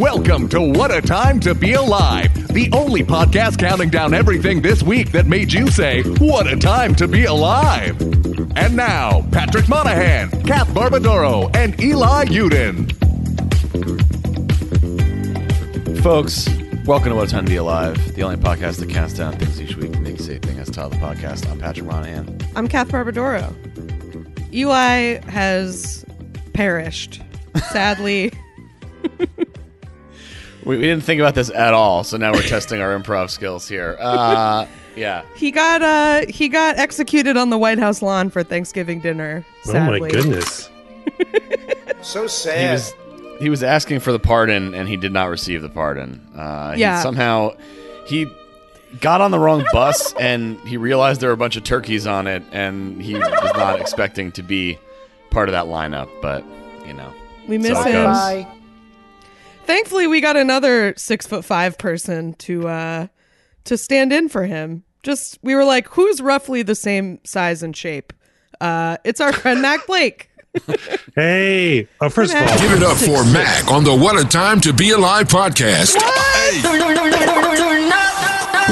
Welcome to What a Time to Be Alive, the only podcast counting down everything this week that made you say, what a time to be alive. And now, Patrick Monahan, Kath Barbadoro, and Eli Uden. Folks, welcome to What a Time to Be Alive, the only podcast that counts down things each week and makes a thing as the title of the podcast. I'm Patrick Monahan. I'm Kath Barbadoro. Eli has perished, sadly. We didn't think about this at all, so now we're testing our improv skills here. Yeah, he got executed on the White House lawn for Thanksgiving dinner. Sadly. Oh my goodness! So sad. He was asking for the pardon, and he did not receive the pardon. He got on the wrong bus, and he realized there were a bunch of turkeys on it, and he was not expecting to be part of that lineup. But you know, we miss him. Bye. Thankfully, we got another 6'5" person to stand in for him. Just we were like, who's roughly the same size and shape? It's our friend Mac Blake. Hey, first of all, give it up for Mac on the What a Time to Be Alive podcast. Hey.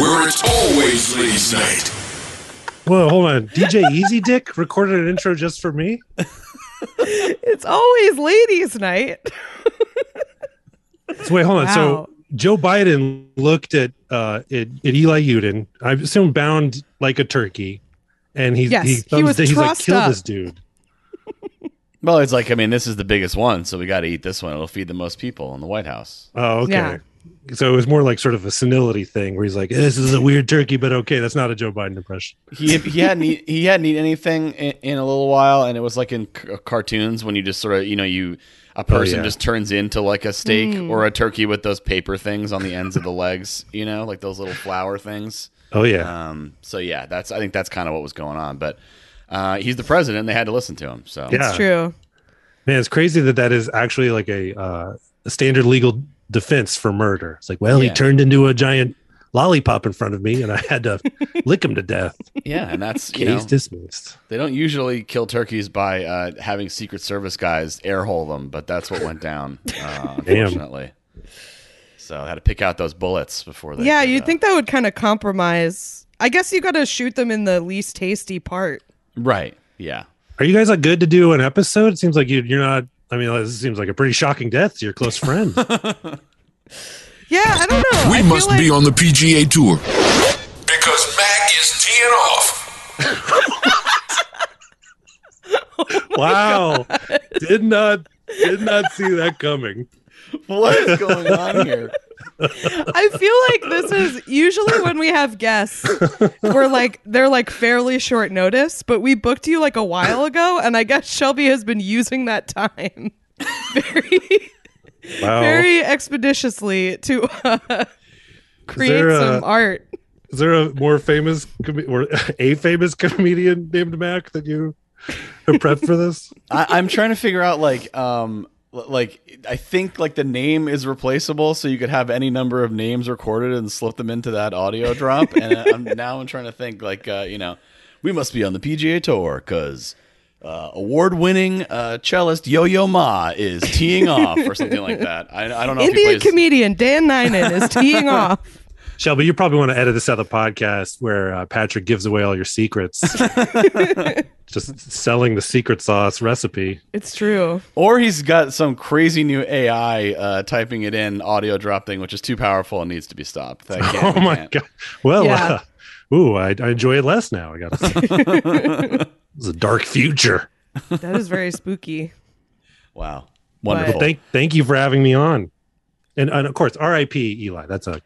Where it's always ladies' night. Whoa, hold on, DJ Easy Dick recorded an intro just for me. It's always ladies' night. So wait, hold on. Wow. So Joe Biden looked at Eli Uden, I assume bound like a turkey, and he's like, kill this dude. Well, it's like, I mean, this is the biggest one, so we got to eat this one. It'll feed the most people in the White House. Oh, okay. Yeah. So it was more like sort of a senility thing where he's like, this is a weird turkey, but okay, that's not a Joe Biden impression. He hadn't eaten anything in a little while, and it was like in cartoons when you just sort of, you know, a person just turns into like a steak or a turkey with those paper things on the ends of the legs, you know, like those little flower things. Oh yeah. So yeah, I think that's kind of what was going on, but he's the president and they had to listen to him. So yeah. It's true. Man, it's crazy that is actually like a standard legal defense for murder. It's like, well, he turned into a giant lollipop in front of me and I had to lick him to death. Yeah, and that's case dismissed. They don't usually kill turkeys by having Secret Service guys airhole them, but that's what went down, unfortunately. So I had to pick out those bullets before they you'd think that would kind of compromise. I guess you got to shoot them in the least tasty part. Right, yeah. Are you guys like good to do an episode? It seems like you're not, I mean, this seems like a pretty shocking death to your close friend. Yeah, I don't know. We must be on the PGA Tour. Because Mac is teeing off. Wow. God. Did not see that coming. What is going on here? I feel like this is usually when we have guests, we're like, they're like fairly short notice, but we booked you like a while ago, and I guess Shelby has been using that time very expeditiously to create some art. Is there a famous comedian named Mac that you have prepped for this? I'm trying to figure out like I think like the name is replaceable, so you could have any number of names recorded and slip them into that audio drop. And I'm trying to think like you know, we must be on the PGA Tour because. Award-winning cellist Yo-Yo Ma is teeing off or something like that. I don't know. Indian comedian Dan Ninen is teeing off. Shelby, you probably want to edit this out of the podcast where Patrick gives away all your secrets. Just selling the secret sauce recipe. It's true. Or he's got some crazy new AI typing it in audio drop thing, which is too powerful and needs to be stopped. Oh my God. Well, I enjoy it less now, I gotta say. It's a dark future. That is very spooky. Wow. Wonderful. But thank you for having me on. And of course, RIP Eli. That's a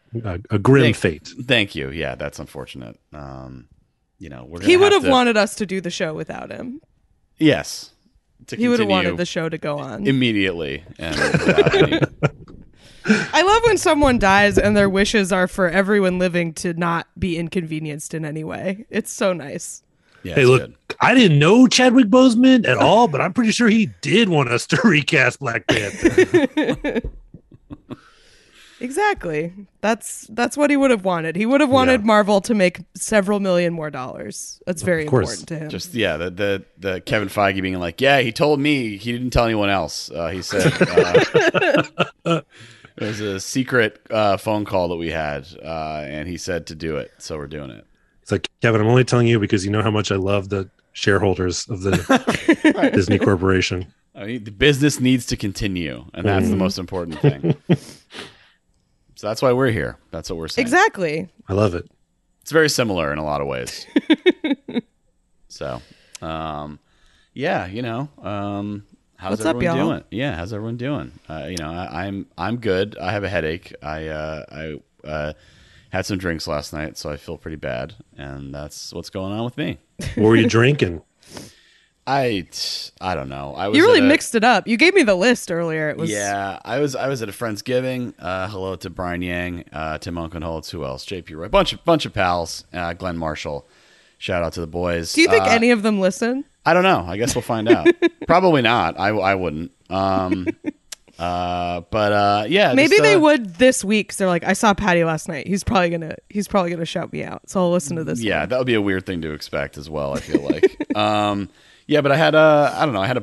grim fate. Thank you. Yeah, that's unfortunate. You know, he would have wanted us to do the show without him. Yes. He would have wanted the show to go on. Immediately. And I love when someone dies and their wishes are for everyone living to not be inconvenienced in any way. It's so nice. Yeah, hey, look, good. I didn't know Chadwick Boseman at all, but I'm pretty sure he did want us to recast Black Panther. Exactly. That's what he would have wanted. He would have wanted Marvel to make several million more dollars. That's very important to him. Just the Kevin Feige being like, yeah, he told me. He didn't tell anyone else. He said It was a secret phone call that we had, and he said to do it, so we're doing it. It's like, Kevin, I'm only telling you because you know how much I love the shareholders of the right. Disney Corporation. I mean, the business needs to continue, and that's the most important thing. So that's why we're here. That's what we're saying. Exactly. I love it. It's very similar in a lot of ways. So, yeah, you know, how's What's everyone up, y'all? Doing? Yeah, how's everyone doing? You know, I'm good. I have a headache. I had some drinks last night, so I feel pretty bad, and that's what's going on with me. What were you drinking? I don't know. I was you really mixed it up. You gave me the list earlier. It was yeah. I was at a Friendsgiving. Hello to Brian Yang, Tim Unkenholtz. Who else? J.P. Roy. Bunch of pals. Glenn Marshall. Shout out to the boys. Do you think any of them listen? I don't know. I guess we'll find out. Probably not. I wouldn't. But yeah. Maybe they would this week. Cause they're like, I saw Patty last night. He's probably gonna shout me out. So I'll listen to this. Yeah, one. That would be a weird thing to expect as well. I feel like. Yeah, but I had a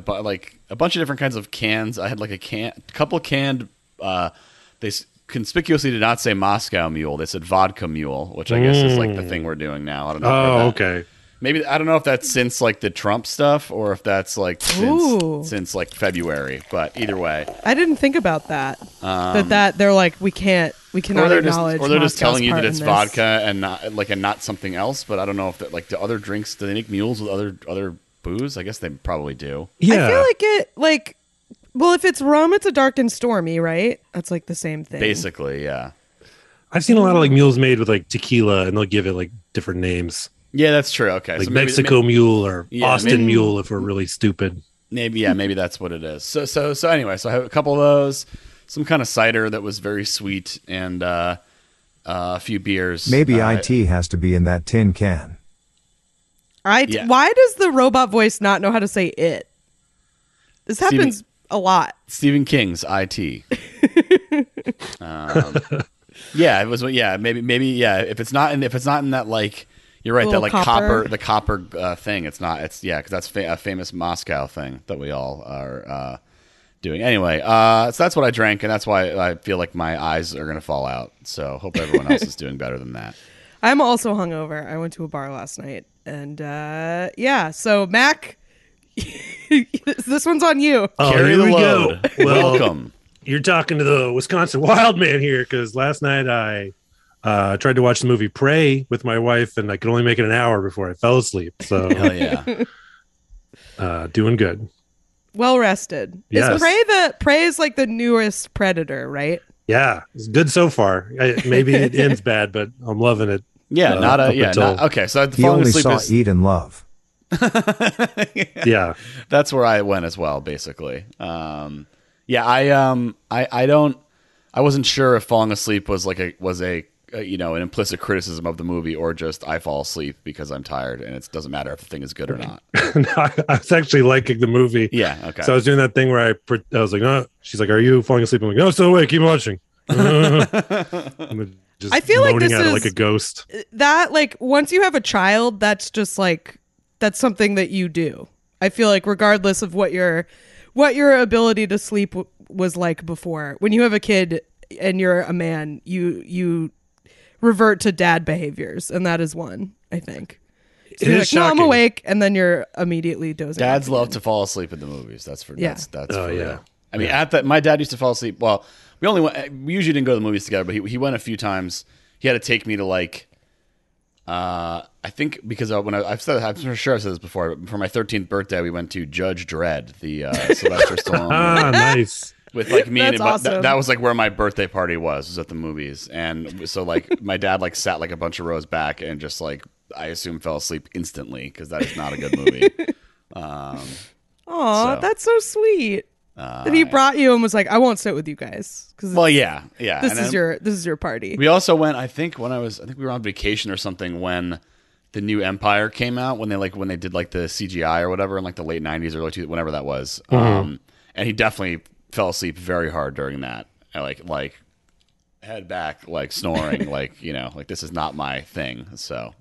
bunch of different kinds of cans. I had like a couple canned. They conspicuously did not say Moscow Mule. They said vodka mule, which I guess is like the thing we're doing now. I don't know. Oh, okay. Maybe I don't know if that's since like the Trump stuff or if that's like since like February. But either way, I didn't think about that. That they're like we cannot acknowledge. Or they're just telling you that it's vodka and not like and not something else. But I don't know if that like the other drinks. Do they make mules with other booze? I guess they probably do. Yeah. I feel like it, like, well, if it's rum, it's a dark and stormy, right? That's like the same thing. Basically, yeah. I've seen a lot of like mules made with like tequila, and they'll give it like different names. Yeah, that's true. Okay, like so Mexico Mule or Austin Mule, if we're really stupid. Maybe that's what it is. So anyway, so I have a couple of those, some kind of cider that was very sweet, and a few beers. Maybe IT has to be in that tin can. Yeah. Why does the robot voice not know how to say it? This happens a lot. Stephen King's IT. Yeah, it was. Yeah, maybe. Yeah, if it's not in that like you're right that like copper thing. It's not. It's yeah, because that's a famous Moscow thing that we all are doing. Anyway, so that's what I drank, and that's why I feel like my eyes are gonna fall out. So hope everyone else is doing better than that. I'm also hungover. I went to a bar last night. And yeah, so Mac, this one's on you. Oh, carry the load. Well, welcome. You're talking to the Wisconsin wild man here because last night I tried to watch the movie Prey with my wife, and I could only make it an hour before I fell asleep. So hell yeah, doing good. Well rested. Yes. Is Prey is like the newest Predator, right? Yeah, it's good so far. Maybe it ends bad, but I'm loving it. Yeah, not a yeah. Not, okay, so the falling asleep saw is Eat and Love. Yeah, that's where I went as well. Basically, yeah, I don't, I wasn't sure if falling asleep was like a you know an implicit criticism of the movie or just I fall asleep because I'm tired and it doesn't matter if the thing is good or not. No, I was actually liking the movie. Yeah, okay. So I was doing that thing where I was like, no. She's like, are you falling asleep? I'm like, no, still awake. Keep watching. Just I feel like this is like a ghost that like once you have a child, that's just like that's something that you do. I feel like regardless of what your ability to sleep was like before, when you have a kid and you're a man, you revert to dad behaviors, and that is one I think. So it is like, shocking. No, I'm awake, and then you're immediately dozing. Dads love to fall asleep in the movies. That's for yeah. That's oh, for yeah. Real. I mean, yeah. My dad used to fall asleep. Well. We usually didn't go to the movies together, but he went a few times. He had to take me to like, I think because I'm sure I said this before, but for my 13th birthday, we went to Judge Dredd, the Sylvester Stallone. Ah, nice. With like me and awesome. that was like where my birthday party was at the movies, and so like my dad like sat like a bunch of rows back and just like I assume fell asleep instantly because that is not a good movie. Aw, so. That's so sweet. And he brought you and was like, I won't sit with you guys. Well, yeah. This is your party. We also went, I think we were on vacation or something when the new Empire came out, when they did like the CGI or whatever in like the late 90s or whenever that was. Mm-hmm. And he definitely fell asleep very hard during that. I like head back, like snoring, like, you know, like this is not my thing. So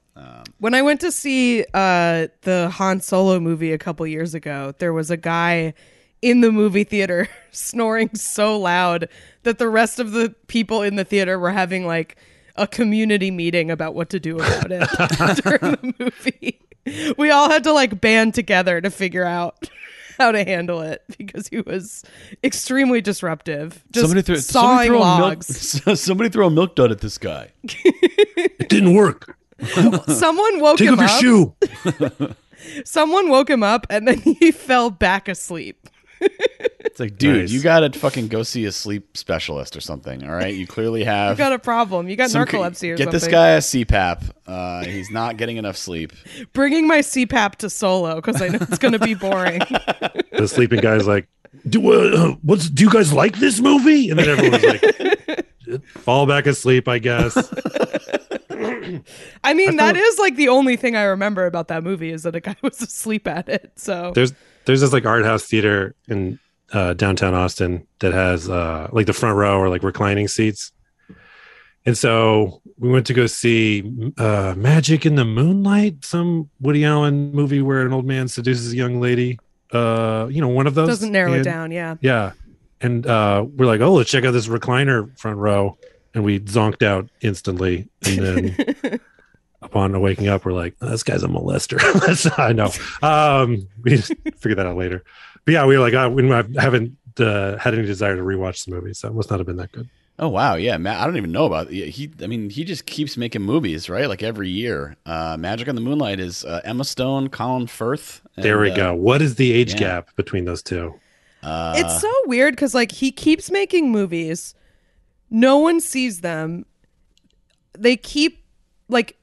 when I went to see the Han Solo movie a couple years ago, there was a guy in the movie theater snoring so loud that the rest of the people in the theater were having like a community meeting about what to do about it during the movie. We all had to like band together to figure out how to handle it because he was extremely disruptive. Just sawing logs. Somebody throw a milk dud at this guy. It didn't work. Someone woke him up. Take off your shoe. Someone woke him up and then he fell back asleep. It's like, dude, nice. You gotta fucking go see a sleep specialist or something. All right, you clearly have you got a problem. You got narcolepsy or something. Get this guy a CPAP. He's not getting enough sleep. Bringing my CPAP to solo because I know it's gonna be boring. The sleeping guy's like, do you guys like this movie? And then everyone's like, fall back asleep, I guess. I mean, that is like the only thing I remember about that movie is that a guy was asleep at it. So there's this like art house theater in downtown Austin that has like the front row or like reclining seats. And so we went to go see Magic in the Moonlight, some Woody Allen movie where an old man seduces a young lady. One of those. Doesn't narrow it down. Yeah. Yeah. And we're like, oh, let's check out this recliner front row. And we zonked out instantly. And then upon waking up, we're like, oh, this guy's a molester. I know. We just figured that out later. But yeah, we were like, I haven't had any desire to rewatch the movie. So it must not have been that good. Oh, wow. Yeah, Matt, I don't even know about it. He just keeps making movies, right? Like every year. Magic on the Moonlight is Emma Stone, Colin Firth. And, there we go. What is the age gap between those two? It's so weird because like he keeps making movies. No one sees them. They keep like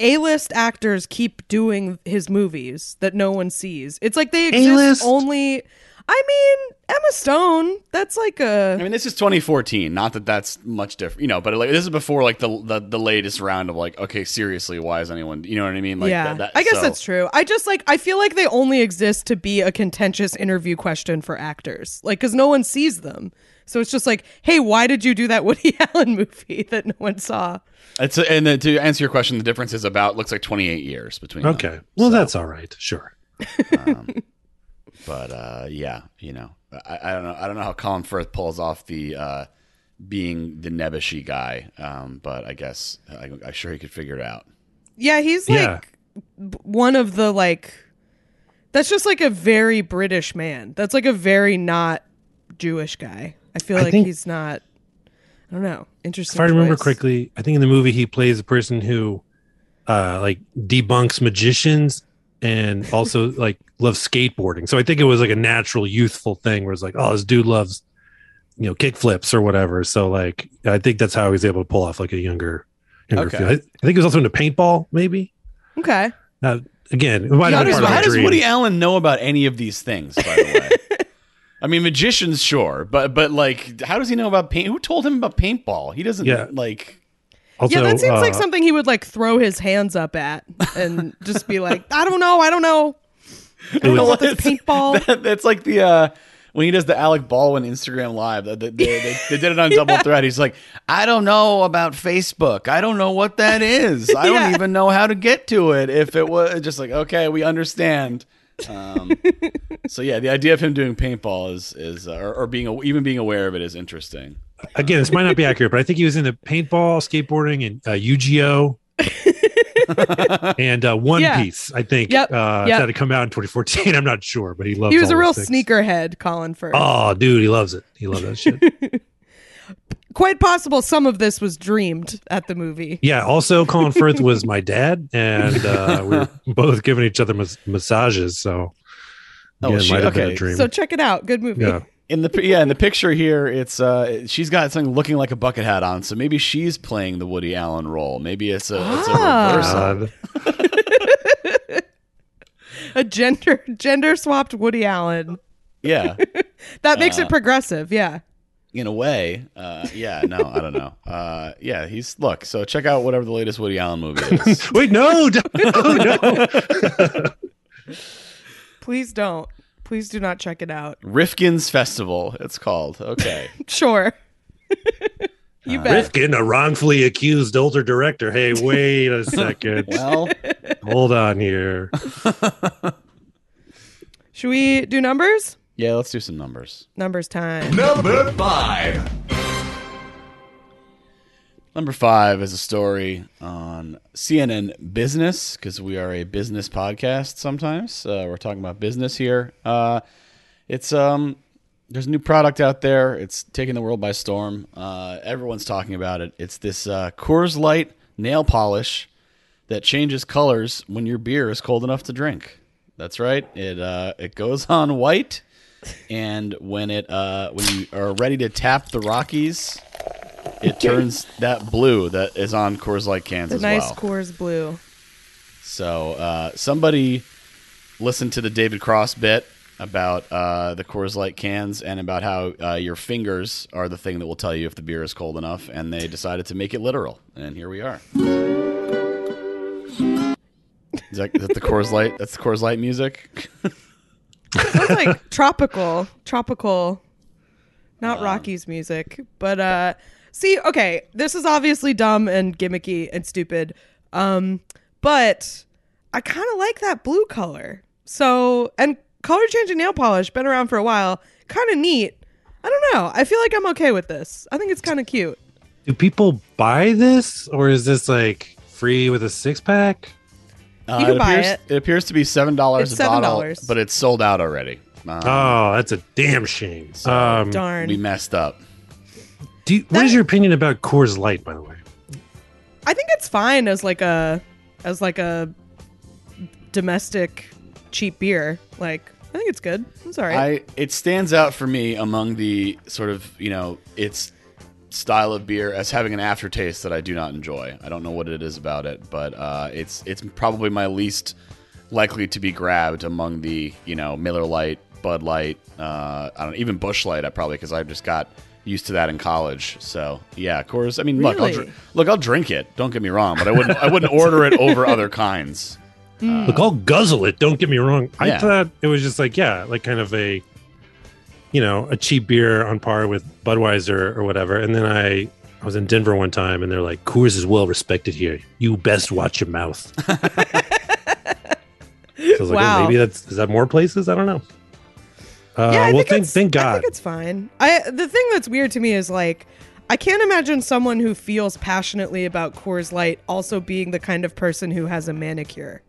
A-list actors keep doing his movies that no one sees. It's like they exist A-list. Only. I mean, Emma Stone. That's like a. I mean, this is 2014. Not that that's much different, But like this is before like the latest round of like, okay, seriously, why is anyone? You know what I mean? Like, yeah, I guess that's true. I just like I feel like they only exist to be a contentious interview question for actors, like because no one sees them. So it's just like, hey, why did you do that Woody Allen movie that no one saw? And then to answer your question, the difference is about looks like 28 years between. Okay, them. Well, so, that's all right, sure. But I don't know. I don't know how Colin Firth pulls off the being the nebbishy guy. But I guess I'm sure he could figure it out. Yeah, he's like one of the like. That's just like a very British man. That's like a very not Jewish guy. I feel like he's not. I don't know. Interesting. If I remember correctly, I think in the movie he plays a person who, like, debunks magicians and also like loves skateboarding. So I think it was like a natural youthful thing where it's like, oh, this dude loves, kick flips or whatever. So like, I think that's how he was able to pull off like a younger feel. I think he was also into paintball, maybe. Okay. Again, how does Woody Allen know about any of these things? By the way. I mean, magicians, sure, but like, how does he know about paint? Who told him about paintball? He doesn't like. Also, that seems like something he would like throw his hands up at and just be like, I don't know. I don't know what this paintball. That's like the when he does the Alec Baldwin Instagram live. They did it on Double Threat. He's like, I don't know about Facebook. I don't know what that is. I don't even know how to get to it. If it was just like, okay, we understand. So yeah, the idea of him doing paintball is or being aware of it is interesting. Again, this might not be accurate, but I think he was into paintball, skateboarding, and Yu-Gi-Oh, and One Piece. I think that had come out in 2014. I'm not sure, but he loves. He was a real sneakerhead, Colin Firth. Oh, dude, he loves it. He loves that shit. Quite possible some of this was dreamed at the movie. Yeah. Also, Colin Firth was my dad, and we were both giving each other massages. So, might have been a dream. So check it out. Good movie. Yeah. In the picture here, it's she's got something looking like a bucket hat on. So maybe she's playing the Woody Allen role. Maybe it's a reversal. A gender swapped Woody Allen. Yeah. That makes it progressive. Yeah. In a way, I don't know. So check out whatever the latest Woody Allen movie is. Wait, no. Please don't. Please do not check it out. Rifkin's Festival, it's called. Okay. Sure. You bet. Rifkin, a wrongfully accused older director. Hey, wait a second. Well, hold on here. Should we do numbers? Yeah, let's do some numbers. Numbers time. Number 5. Number 5 is a story on CNN Business, because we are a business podcast sometimes. We're talking about business here. There's a new product out there. It's taking the world by storm. Everyone's talking about it. It's this Coors Light nail polish that changes colors when your beer is cold enough to drink. That's right. It goes on white, and when you are ready to tap the Rockies, it turns that blue that is on Coors Light cans as well. The nice Coors blue. So somebody listened to the David Cross bit about the Coors Light cans and about how your fingers are the thing that will tell you if the beer is cold enough, and they decided to make it literal. And here we are. Is that the Coors Light? That's the Coors Light music? Sounds like tropical. Not Rockies music, but see, okay, this is obviously dumb and gimmicky and stupid, but I kind of like that blue color. So, and color changing nail polish, been around for a while, kind of neat. I don't know. I feel like I'm okay with this. I think it's kind of cute. Do people buy this, or is this like free with a 6-pack? You can buy it. It appears to be $7 a bottle, but it's sold out already. Oh, that's a damn shame. So darn, we messed up. What is your opinion about Coors Light, by the way? I think it's fine as like a domestic cheap beer. Like, I think it's good. I'm sorry. It stands out for me among the sort of, you know, its style of beer as having an aftertaste that I do not enjoy. I don't know what it is about it, but it's probably my least likely to be grabbed among the, you know, Miller Lite, Bud Light, even Busch Light. I probably, because I just got used to that in college. So yeah, Coors. I mean, really? Look, I'll drink it. Don't get me wrong, but I wouldn't order it over other kinds. Look, I'll guzzle it. Don't get me wrong. I thought it was just like, yeah, like kind of a, you know, a cheap beer on par with Budweiser or whatever. And then I was in Denver one time, and they're like, Coors is well respected here. You best watch your mouth. So I was like, wow. Oh, maybe is that more places? I don't know. Thank God. I think it's fine. The thing that's weird to me is, like, I can't imagine someone who feels passionately about Coors Light also being the kind of person who has a manicure.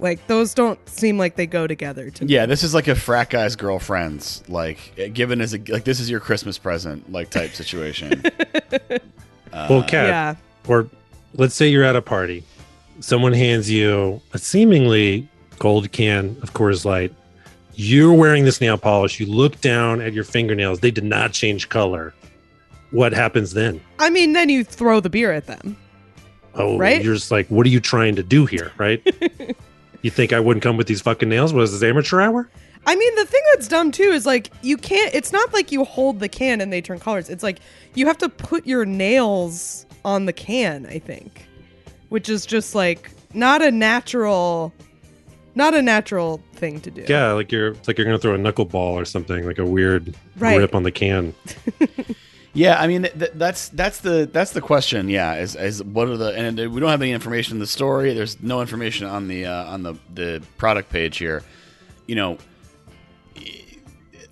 Like, those don't seem like they go together to me. Yeah, this is like a frat guy's girlfriend's, like, given as a, like, this is your Christmas present, like, type situation. Well, Kat, yeah. Or let's say you're at a party. Someone hands you a seemingly gold can of Coors Light. You're wearing this nail polish. You look down at your fingernails. They did not change color. What happens then? I mean, then you throw the beer at them. Oh, right? You're just like, what are you trying to do here, right? You think I wouldn't come with these fucking nails? Was this amateur hour? I mean, the thing that's dumb, too, is like, you can't... It's not like you hold the can and they turn colors. It's like, you have to put your nails on the can, I think. Which is just, like, not a natural thing to do. Yeah, like you're going to throw a knuckleball or something, like a weird rip on the can. Yeah, I mean that's the question. Yeah, is what are the, and we don't have any information in the story. There's no information on the product page here. You know,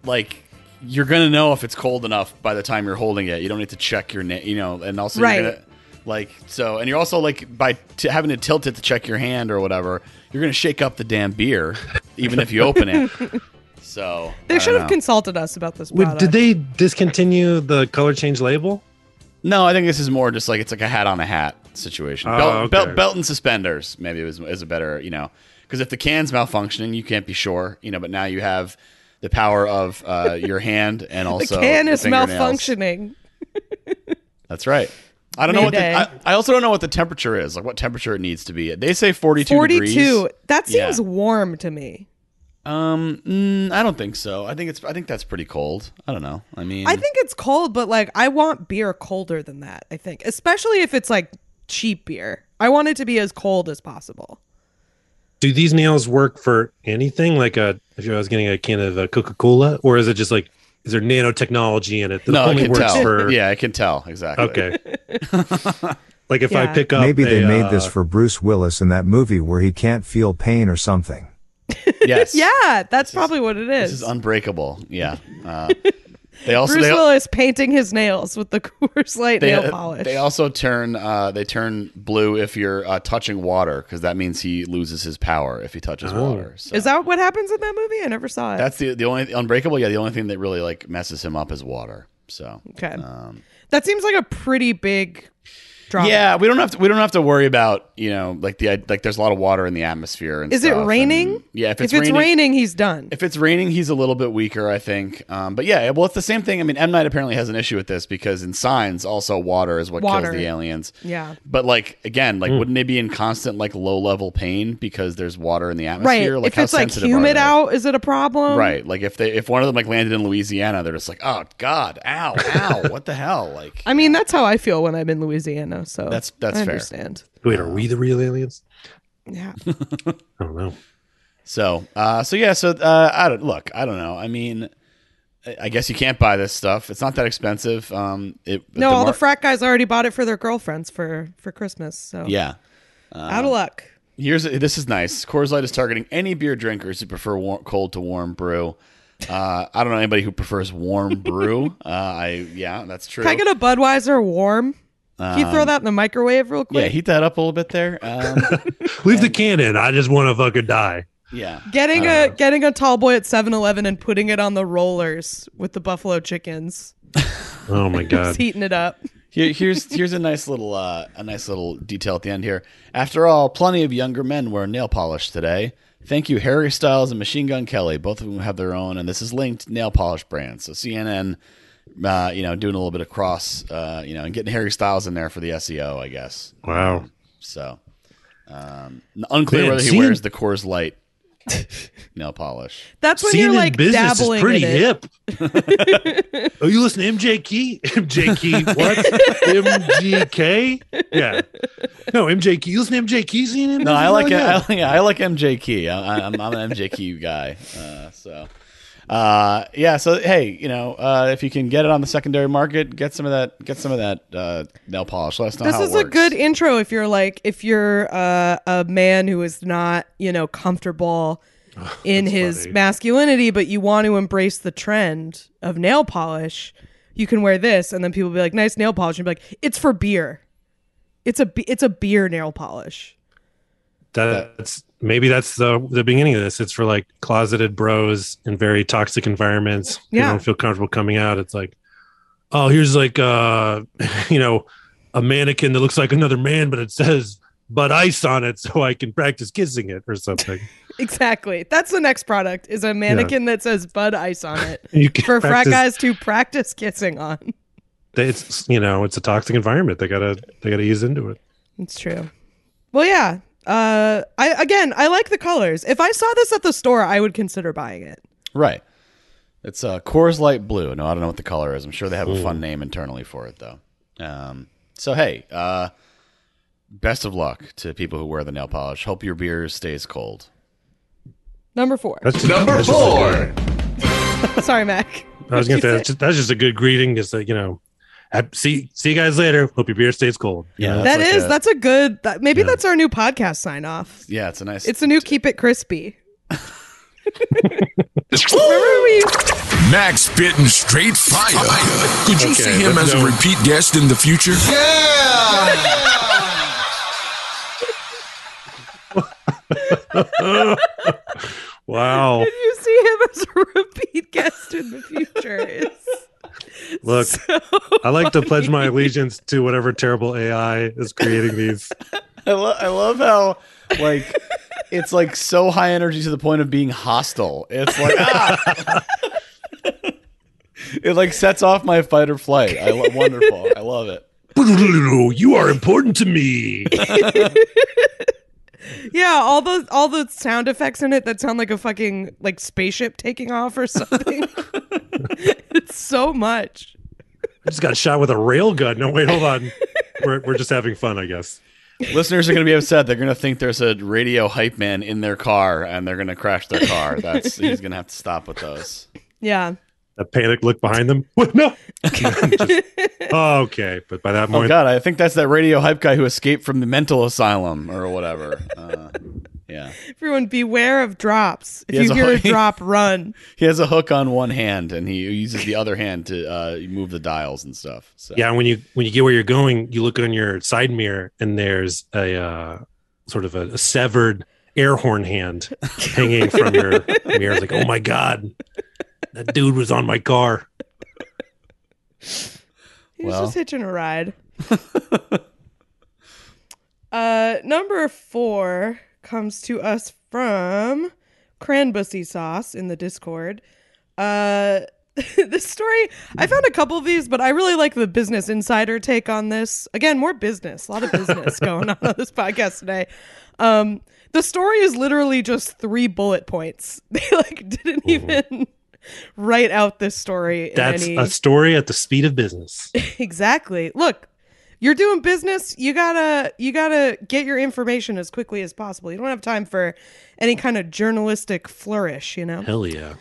like, you're going to know if it's cold enough by the time you're holding it. You don't need to check your you know, and also right. You're gonna, like, so, and you're also, like, by having to tilt it to check your hand or whatever, you're going to shake up the damn beer, even if you open it. So they should have consulted us about this product. Did they discontinue the color change label? No, I think this is more just like, it's like a hat on a hat situation. Belt and suspenders, maybe is a better, you know, because if the can's malfunctioning, you can't be sure, you know, but now you have the power of your hand and also the can is malfunctioning. That's right. I don't know what I also don't know what the temperature is, like what temperature it needs to be. They say 42 degrees. 42. That seems warm to me. I don't think so. I think that's pretty cold. I don't know. I mean, I think it's cold, but like, I want beer colder than that, I think. Especially if it's like cheap beer. I want it to be as cold as possible. Do these nails work for anything? Like if I was getting a can of Coca-Cola, or is it just like, is there nanotechnology in it that only works for... Yeah, I can tell. Exactly. Okay. Like if I pick up... Maybe they made this for Bruce Willis in that movie where he can't feel pain or something. Yes. Yeah, that's probably what it is. This is Unbreakable. Yeah. They also Bruce Willis painting his nails with the Coors Light nail polish. They also turn they turn blue if you're touching water, because that means he loses his power if he touches water. So. Is that what happens in that movie? I never saw it. That's the only Unbreakable. Yeah, the only thing that really like messes him up is water. So okay, that seems like a pretty big drama. Yeah, we don't have to worry about, you know, like there's a lot of water in the atmosphere and stuff. Is it raining? And, yeah, if it's raining, he's done. If it's raining, he's a little bit weaker, I think. But yeah, well, it's the same thing. I mean, M. Night apparently has an issue with this, because in Signs, also water is what kills the aliens. Yeah. But like again, like wouldn't they be in constant like low level pain because there's water in the atmosphere? Right. Like, if it's like humid out, is it a problem? Right. Like if one of them like landed in Louisiana, they're just like, oh God, ow, ow, what the hell? Like, I mean, that's how I feel when I'm in Louisiana. So that's fair. Understand. Wait, are we the real aliens? Yeah. I don't know. So I don't know. I mean, I guess you can't buy this stuff. It's not that expensive. All the frat guys already bought it for their girlfriends for Christmas. So yeah, out of luck. This is nice. Coors Light is targeting any beer drinkers who prefer cold to warm brew. I don't know anybody who prefers warm brew. That's true. Can I get a Budweiser warm? Can you throw that in the microwave real quick? Yeah, heat that up a little bit there. Leave the can in. I just want to fucking die. Yeah. Getting a tall boy at 7-Eleven and putting it on the rollers with the buffalo chickens. Oh my God. Just heating it up. Here's a nice little detail at the end here. After all, plenty of younger men wear nail polish today. Thank you, Harry Styles and Machine Gun Kelly. Both of them have their own, and this is linked nail polish brands. So CNN. Doing a little bit of cross, and getting Harry Styles in there for the SEO, I guess. Wow. So unclear whether he wears the Coors Light nail polish. That's when you're like dabbling in it. Business is pretty hip. Oh, you listen to MJ Key? MJ Key, what? MGK? Yeah. No, MJ Key. You listen to MJ Key? CNN? No, I like MJ Key. I'm an MJ Key guy. If you can get it on the secondary market, get some of that nail polish. Let us know how it works. This is a good intro if you're a man who is not, comfortable in his masculinity, but you want to embrace the trend of nail polish. You can wear this, and then people will be like, nice nail polish, and be like, it's for beer. It's a beer nail polish. Maybe that's the beginning of this. It's for like closeted bros in very toxic environments. Yeah. They don't feel comfortable coming out. It's like, oh, here's like, a mannequin that looks like another man, but it says Bud Ice on it so I can practice kissing it or something. Exactly. That's the next product is a mannequin that says Bud Ice on it for frat guys to practice kissing on. It's a toxic environment. They gotta ease into it. It's true. Well, yeah. I like the colors. If I saw this at the store, I would consider buying it. Right. It's Coors Light Blue. No, I don't know what the color is. I'm sure they have a fun name internally for it, though. So, best of luck to people who wear the nail polish. Hope your beer stays cold. Number 4. That's number 4. Sorry, Mac. I was going to say, that's just a good greeting. Just like, see you guys later. Hope your beer stays cold. Yeah, that's a good, that's our new podcast sign off. Yeah, it's a nice. It's a new Keep It Crispy. Remember we... Max spitting straight fire. Could you see him as a repeat guest in the future? Yeah. Wow. Could you see him as a repeat guest in the future? Look, so I like to pledge my allegiance to whatever terrible AI is creating these. I love how like it's like so high energy to the point of being hostile. It's like it like sets off my fight or flight. Wonderful. I love it. You are important to me. Yeah, all the sound effects in it that sound like a fucking like spaceship taking off or something. It's so much. I just got shot with a rail gun. No, wait, hold on. We're just having fun, I guess. Listeners are going to be upset. They're going to think there's a radio hype man in their car, and they're going to crash their car. He's going to have to stop with those. Yeah. A panic look behind them. What? No. Okay. But by that moment. Oh, God. I think that's that radio hype guy who escaped from the mental asylum or whatever. Yeah. Everyone beware of drops. If you hear a drop, run. He has a hook on one hand and he uses the other hand to move the dials and stuff. So. Yeah, and when you get where you're going, you look on your side mirror and there's a sort of a severed air horn hand hanging from your mirror. It's like, oh my God, that dude was on my car. He was just hitching a ride. Number 4 comes to us from Cranbussy Sauce in the Discord. This story, I found a couple of these, but I really like the Business Insider take on this. Again, more business. A lot of business going on this podcast today. The story is literally just 3 bullet points. They didn't even write out this story. That's a story at the speed of business. Exactly. Look. You're doing business. You gotta get your information as quickly as possible. You don't have time for any kind of journalistic flourish, you know. Hell yeah.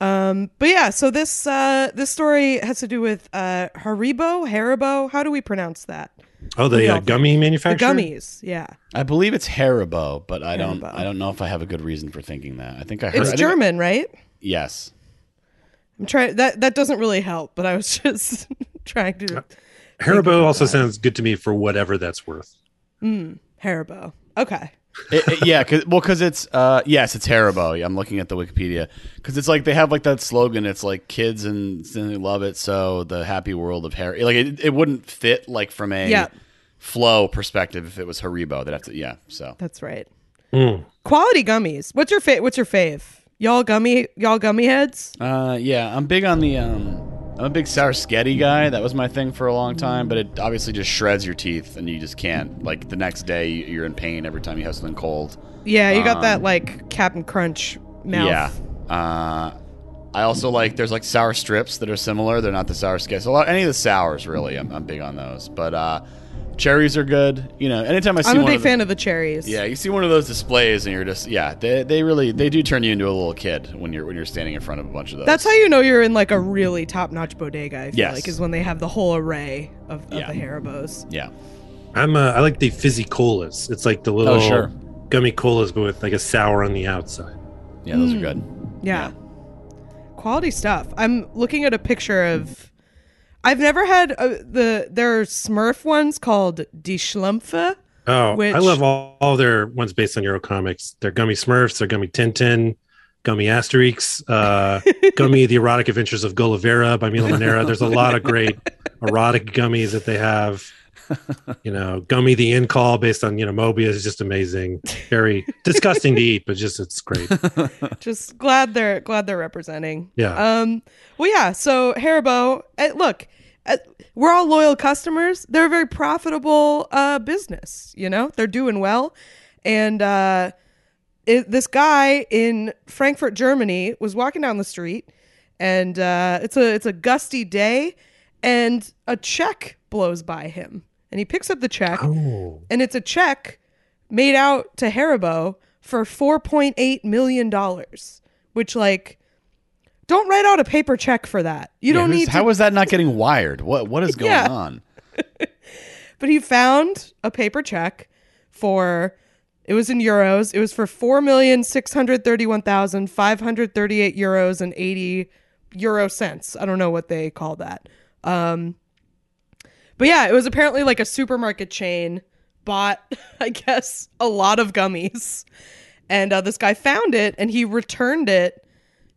But yeah, so this story has to do with Haribo. How do we pronounce that? Oh, the gummy manufacturer. The gummies. Yeah. I believe it's Haribo, but I don't know if I have a good reason for thinking that. I think I heard it's German, right? Yes. I'm trying. That doesn't really help, but I was just trying to. Haribo also sounds good to me for whatever that's worth. Haribo. Okay. Because it's, yes, it's Haribo. I'm looking at the Wikipedia. Because it's they have that slogan. It's kids and they love it. So the happy world of Haribo. It wouldn't fit from a flow perspective if it was Haribo. They'd have to, so. That's right. Quality gummies. What's your fave? Y'all gummy heads? Yeah, I'm big on the, I'm a big Sour Sketty guy. That was my thing for a long time, but it obviously just shreds your teeth and you just can't. The next day, you're in pain every time you have something cold. Yeah, you got that, Cap'n Crunch mouth. Yeah. I also there's, sour strips that are similar. They're not the Sour Sketty. So any of the sours, really, I'm big on those. But cherries are good. You know, anytime I see one I'm a big fan of the cherries. Yeah, you see one of those displays and you're just, they do turn you into a little kid when you're standing in front of a bunch of those. That's how you know you're in a really top-notch bodega, I feel is when they have the whole array of the Haribos. Yeah. I like the fizzy colas. It's the little gummy colas, but with a sour on the outside. Yeah, those are good. Yeah. Quality stuff. I'm looking at a picture of... I've never had there are Smurf ones called Die Schlumpfe. Oh, I love all their ones based on Eurocomics. They're Gummy Smurfs, they're Gummy Tintin, Gummy Asterix, Gummy The Erotic Adventures of Gulliver by Mila Manera. There's a lot of great erotic gummies that they have. Gummy The In Call based on, Mobius is just amazing. Very disgusting to eat, but it's great. Just glad they're representing. Yeah. Well, yeah. So Haribo, look, we're all loyal customers. They're a very profitable business. They're doing well. And this guy in Frankfurt, Germany was walking down the street and it's a gusty day and a check blows by him. And he picks up the check, and it's a check made out to Haribo for $4.8 million, which, don't write out a paper check for that. You don't need to. How is that not getting wired? What is going on? But he found a paper check it was in euros. It was for 4,631,538 euros and 80 euro cents. I don't know what they call that. But yeah, it was apparently a supermarket chain bought, I guess, a lot of gummies. And this guy found it and he returned it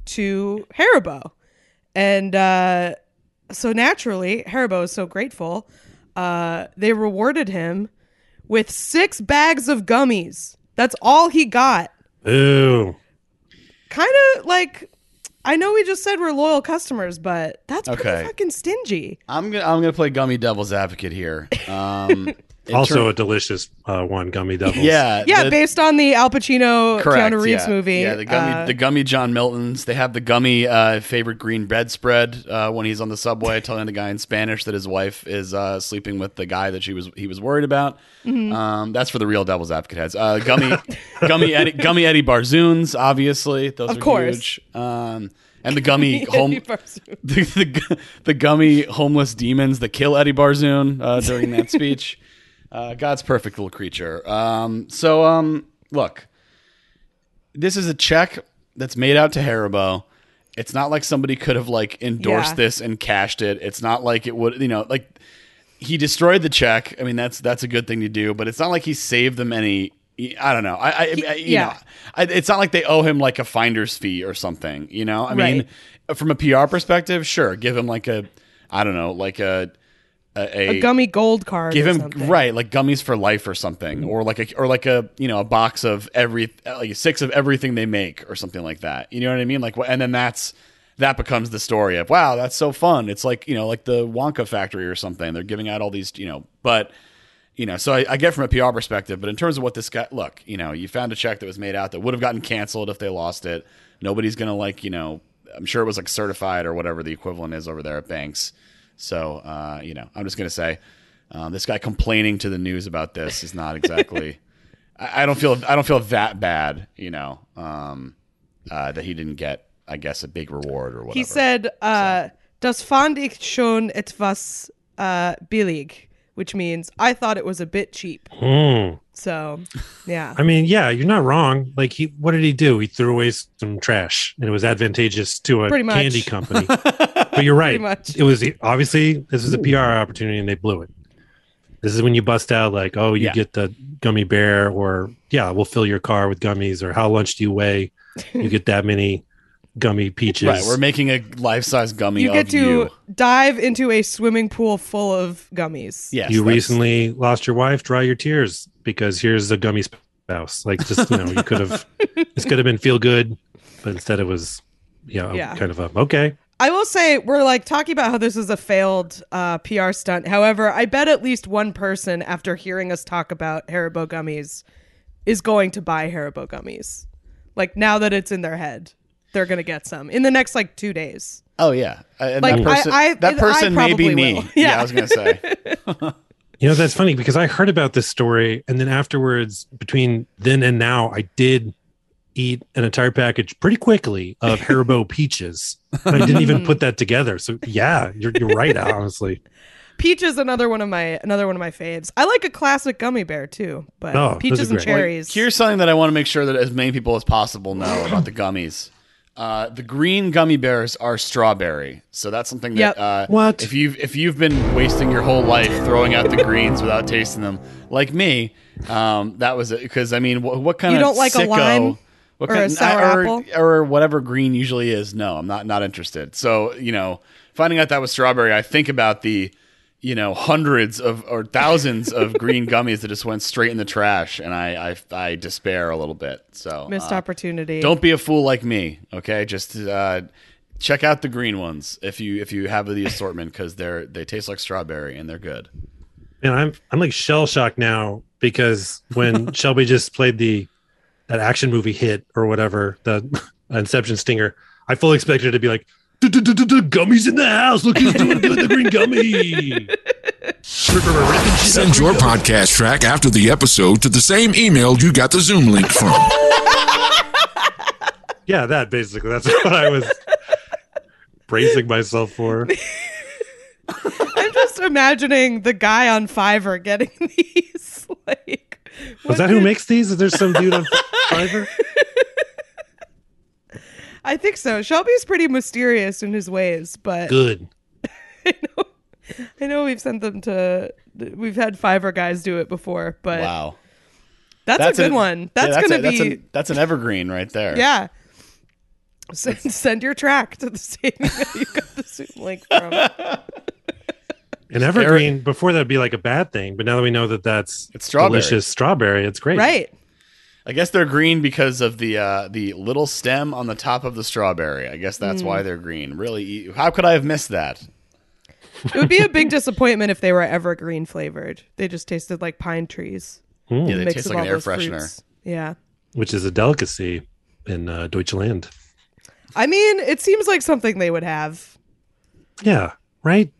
to Haribo. And so naturally, Haribo is so grateful. They rewarded him with 6 bags of gummies. That's all he got. Ew. Kind of I know we just said we're loyal customers, but that's pretty fucking stingy. I'm gonna play gummy devil's advocate here. A delicious one, gummy devils. Yeah, based on the Al Pacino Keanu Reeves movie. Yeah, the gummy John Milton's. They have the gummy favorite green bedspread when he's on the subway telling the guy in Spanish that his wife is sleeping with the guy that he was worried about. Mm-hmm. That's for the real devil's advocate heads. Gummy Eddie Barzoons, obviously. Those are huge. And the gummy the gummy homeless demons that kill Eddie Barzoon during that speech. God's perfect little creature. Look, this is a check that's made out to Haribo. It's not like somebody could have like endorsed this and cashed it. It's not like it would, you know, like he destroyed the check. I mean, that's a good thing to do, but it's not like he saved them any. I don't know. You know, it's not like they owe him like a finder's fee or something, you know? I mean, from a PR perspective, sure. Give him like a, I don't know, like a gummy gold card. Give him something. Right, like gummies for life or something, or like a you know, a box of six of everything they make or something like that. You know what I mean? Like, and then that becomes the story of wow, that's so fun. It's like, you know, like the Wonka factory or something. They're giving out all these, you know, but you know, so I get from a PR perspective, but in terms of what this guy, look, you know, you found a check that was made out that would have gotten canceled if they lost it. Nobody's gonna like, you know, I'm sure it was like certified or whatever the equivalent is over there at banks. So, you know, I'm just going to say this guy complaining to the news about this is not exactly I don't feel that bad, you know, that he didn't get, I guess, a big reward or whatever. He said, das fand ich schon etwas billig, which means I thought it was a bit cheap. Mm. So, yeah, I mean, yeah, you're not wrong. Like, what did he do? He threw away some trash and it was advantageous to a candy company. But you're right. It was obviously this is a PR opportunity and they blew it. This is when you bust out like, oh, you get the gummy bear or we'll fill your car with gummies or how much do you weigh? You get that many gummy peaches. Right, we're making a life-size gummy. You get to dive into a swimming pool full of gummies. Yes, you recently lost your wife. Dry your tears because here's a gummy spouse. Like just you know, you could have this could have been feel good, but instead it was kind of a okay. I will say we're like talking about how this is a failed PR stunt. However, I bet at least one person after hearing us talk about Haribo gummies is going to buy Haribo gummies. Like now that it's in their head, they're going to get some in the next like 2 days. Oh, yeah. And like, that person may be me. Yeah, I was going to say. You know, that's funny because I heard about this story. And then afterwards, between then and now, I did eat an entire package pretty quickly of Haribo peaches. And I didn't even put that together. So yeah, you're right. Honestly, peach is another one of my faves. I like a classic gummy bear too, but peaches and cherries. Like, here's something that I want to make sure that as many people as possible know about the gummies. The green gummy bears are strawberry, so that's something that if you've been wasting your whole life throwing out the greens without tasting them, like me, that was it. Because I mean, what kind you of don't like sicko, a lime? What or kind, a sour apple? Or whatever green usually is. No, I'm not interested. So, you know, finding out that was strawberry, I think about the, you know, hundreds of or thousands of green gummies that just went straight in the trash. And I despair a little bit. So missed opportunity. Don't be a fool like me. OK, just check out the green ones if you have the assortment, because they taste like strawberry and they're good. And I'm like shell shocked now, because when Shelby just played that action movie hit or whatever, the Inception stinger, I fully expected it to be like, gummies in the house. Look who's doing good, the green gummy. Send your podcast track after the episode to the same email you got the Zoom link from. Yeah, that basically, that's what I was bracing myself for. I'm just imagining the guy on Fiverr getting these, like, was that who makes these? Is there some dude on Fiverr? I think so. Shelby's pretty mysterious in his ways, but good. I know we've sent them to. We've had Fiverr guys do it before, but wow, that's a good one. That's, yeah, that's an evergreen right there. Yeah. Send your track to the same email you got the Zoom link from. And evergreen, before that would be like a bad thing, but now that we know that it's strawberry. Delicious strawberry, it's great. Right. I guess they're green because of the little stem on the top of the strawberry. I guess that's why they're green. Really, how could I have missed that? It would be a big disappointment if they were evergreen flavored. They just tasted like pine trees. Mm. Yeah, they taste like an air freshener. Fruits. Yeah. Which is a delicacy in Deutschland. I mean, it seems like something they would have. Yeah, right?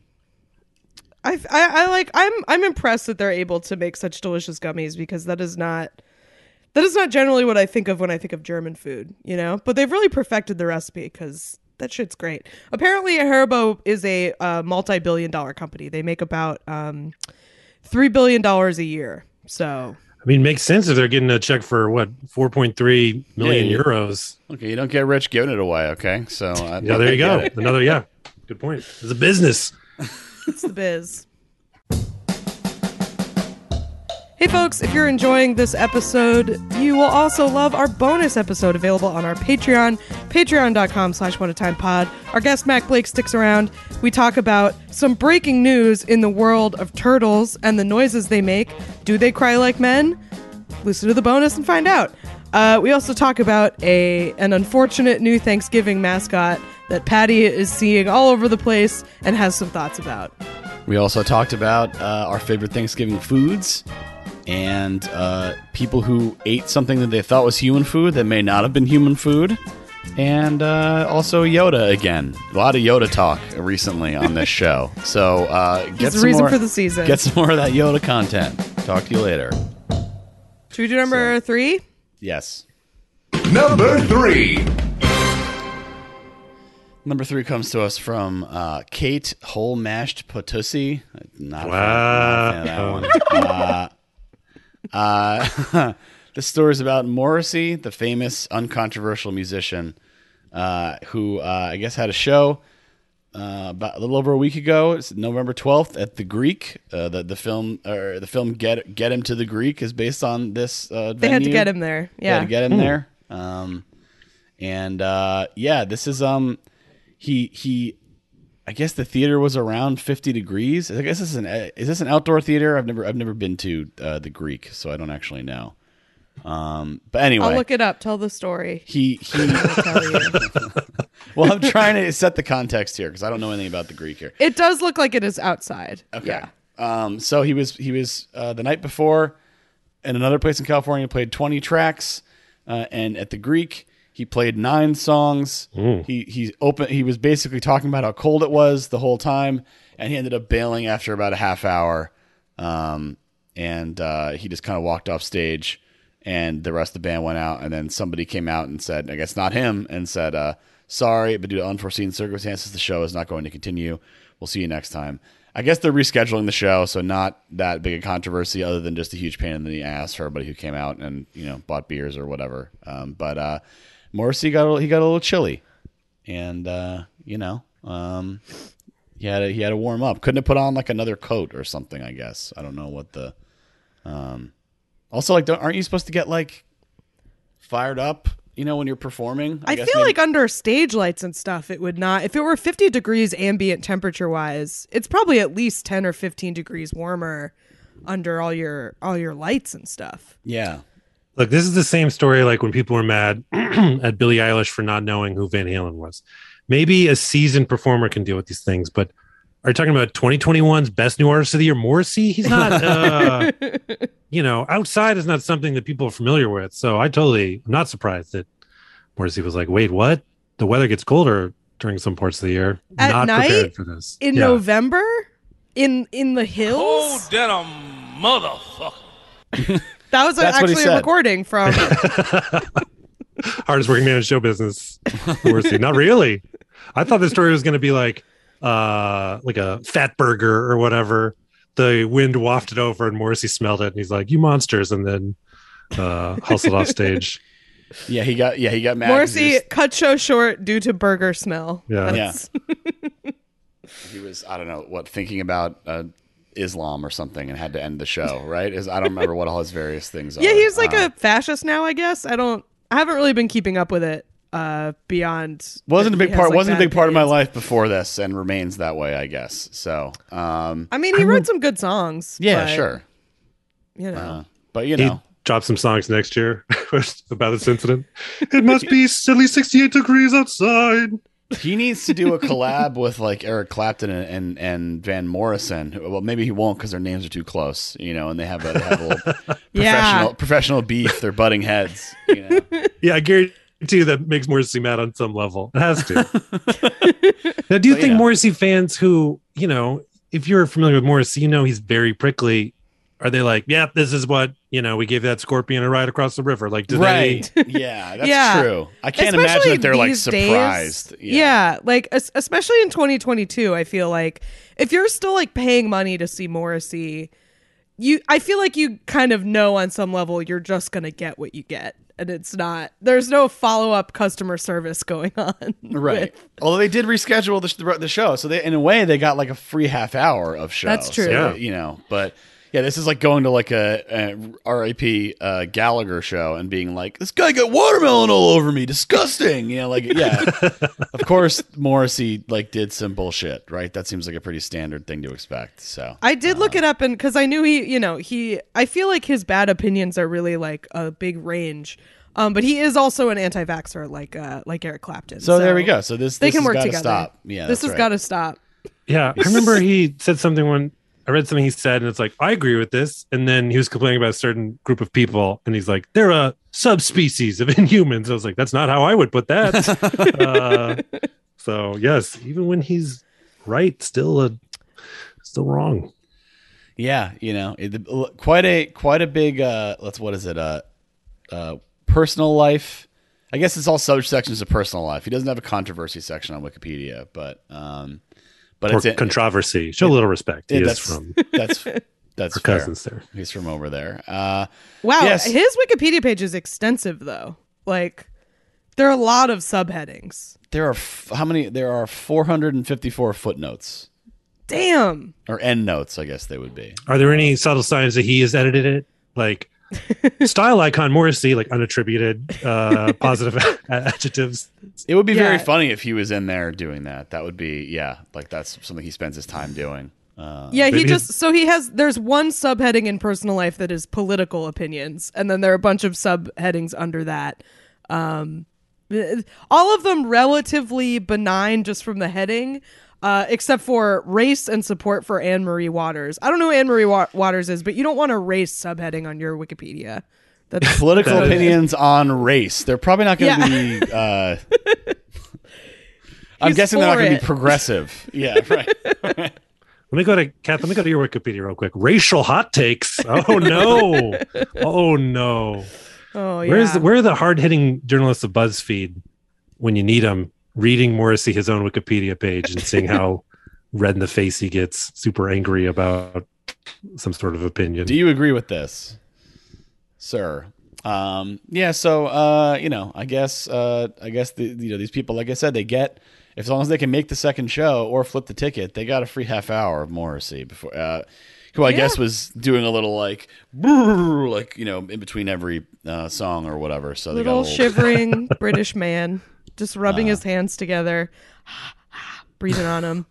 I'm impressed that they're able to make such delicious gummies, because that is not generally what I think of when I think of German food, you know, but they've really perfected the recipe because that shit's great. Apparently Haribo is a multi-billion dollar company. They make about $3 billion a year. So I mean, it makes sense if they're getting a check for, what, 4.3 million euros. Okay, you don't get rich giving it away, okay? So yeah, there you go. Another, yeah, good point. It's a business. It's the biz. Hey, folks, if you're enjoying this episode, you will also love our bonus episode available on our Patreon, patreon.com/oneatimepod. Our guest, Mac Blake, sticks around. We talk about some breaking news in the world of turtles and the noises they make. Do they cry like men? Listen to the bonus and find out. We also talk about an unfortunate new Thanksgiving mascot that Patty is seeing all over the place and has some thoughts about. We also talked about our favorite Thanksgiving foods. And people who ate something that they thought was human food that may not have been human food. And also Yoda again. A lot of Yoda talk recently on this show. So get some reason more, for the season. Get some more of that Yoda content. Talk to you later. Should we do number three? Yes. Number three. Number three comes to us from Kate Whole Mashed Potosi. Not a fan of that one. This story is about Morrissey, the famous uncontroversial musician who I guess had a show about a little over a week ago. It's November 12th at the Greek. The film Get Him to the Greek is based on this venue. They had to get him there. Yeah. They had to get him there. This is he I guess the theater was around 50 degrees. I guess this is this an outdoor theater? I've never been to the Greek, so I don't actually know. But anyway, I'll look it up. Tell the story. He tell you. Well, I'm trying to set the context here because I don't know anything about the Greek here. It does look like it is outside. Okay. Yeah. So he was the night before in another place in California played 20 tracks, and at the Greek. He played 9 songs. Ooh. He was basically talking about how cold it was the whole time, and he ended up bailing after about a half hour. And he just kind of walked off stage, and the rest of the band went out. And then somebody came out and said, I guess not him, and said, "Sorry, but due to unforeseen circumstances, the show is not going to continue. We'll see you next time." I guess they're rescheduling the show, so not that big a controversy, other than just a huge pain in the ass for everybody who came out and bought beers or whatever. Morrissey got a little chilly, and he had to warm up. Couldn't have put on like another coat or something. I guess I don't know what the. Also, aren't you supposed to get like fired up? When you're performing, I guess under stage lights and stuff, it would not. If it were 50 degrees ambient temperature wise, it's probably at least 10 or 15 degrees warmer under all your lights and stuff. Yeah. Look, this is the same story like when people were mad at Billie Eilish for not knowing who Van Halen was. Maybe a seasoned performer can deal with these things, but are you talking about 2021's Best New Artist of the Year, Morrissey? He's not, outside is not something that people are familiar with. So I'm not surprised that Morrissey was like, wait, what? The weather gets colder during some parts of the year. At not night, prepared for this. In November? In the hills? Oh, then a motherfucker. That was actually a recording from hardest working man in show business. Not really. I thought the story was going to be like a fat burger or whatever. The wind wafted over and Morrissey smelled it, and he's like, "You monsters!" And then hustled off stage. Yeah, he got mad. Morrissey cut show short due to burger smell. Yeah, he was thinking about. Islam or something and had to end the show, right? I don't remember what all his various things are. Yeah, he's like a fascist now, I guess. I haven't really been keeping up with it beyond. Wasn't a big part of my life before this and remains that way, I guess. So, he wrote some good songs. Yeah, but, sure. He dropped some songs next year about this incident. It must be at least 68 degrees outside. He needs to do a collab with like Eric Clapton and Van Morrison. Well, maybe he won't because their names are too close, and they have a little professional beef. They're butting heads. Yeah, I guarantee you that makes Morrissey mad on some level. It has to. Now, do you think Morrissey fans who, if you're familiar with Morrissey, he's very prickly. Are they like, yeah, this is what, we gave that scorpion a ride across the river. Like, that's true. I can't imagine that they're like surprised. Yeah. Like, especially in 2022, I feel like if you're still like paying money to see Morrissey, I feel like you kind of know on some level you're just going to get what you get. And it's not, there's no follow-up customer service going on. Right. Although they did reschedule the show. So they, in a way, they got like a free half hour of show. That's true. So, yeah. You know, but yeah, this is like going to like a RIP Gallagher show and being like, this guy got watermelon all over me. Disgusting. You know, like, yeah, of course, Morrissey like did some bullshit, right? That seems like a pretty standard thing to expect. So I did look it up, and because I knew I feel like his bad opinions are really like a big range. But he is also an anti-vaxxer like Eric Clapton. So there we go. So this has got to stop. Yeah, this has got to stop. Yeah. I remember he said something when I read something he said, and it's like, I agree with this. And then he was complaining about a certain group of people, and he's like, they're a subspecies of inhumans. I was like, that's not how I would put that. So yes, even when he's right, still wrong. Yeah, you know, quite a big. Personal life. I guess it's all subsections of personal life. He doesn't have a controversy section on Wikipedia, but it's controversy. Show a little respect. That's her cousins there. He's from over there. Wow, yes. His Wikipedia page is extensive, though. Like, there are a lot of subheadings. There are 454 footnotes. Damn. Or end notes, I guess they would be. Are there any subtle signs that he has edited it? Like style icon Morrissey, like unattributed positive adjectives. It would be very funny if he was in there doing that. That would be like that's something he spends his time doing. There's one subheading in personal life that is political opinions, and then there are a bunch of subheadings under that. All of them relatively benign just from the heading. Except for race and support for Anne-Marie Waters. I don't know who Anne-Marie Waters is, but you don't want a race subheading on your Wikipedia. That's political opinions on race. They're probably not going to be... I'm guessing they're not going to be progressive. Yeah, right. Let me go to Kath. Let me go to your Wikipedia real quick. Racial hot takes. Oh, no. Oh, no. Oh, yeah. Where are the hard-hitting journalists of BuzzFeed when you need them? Reading Morrissey his own Wikipedia page and seeing how red in the face he gets, super angry about some sort of opinion. Do you agree with this, sir? I guess these people, like I said, they get, as long as they can make the second show or flip the ticket, they got a free half hour of Morrissey before, who I guess was doing a little in between every song or whatever. So they got a little shivering British man. Just rubbing his hands together, breathing on him.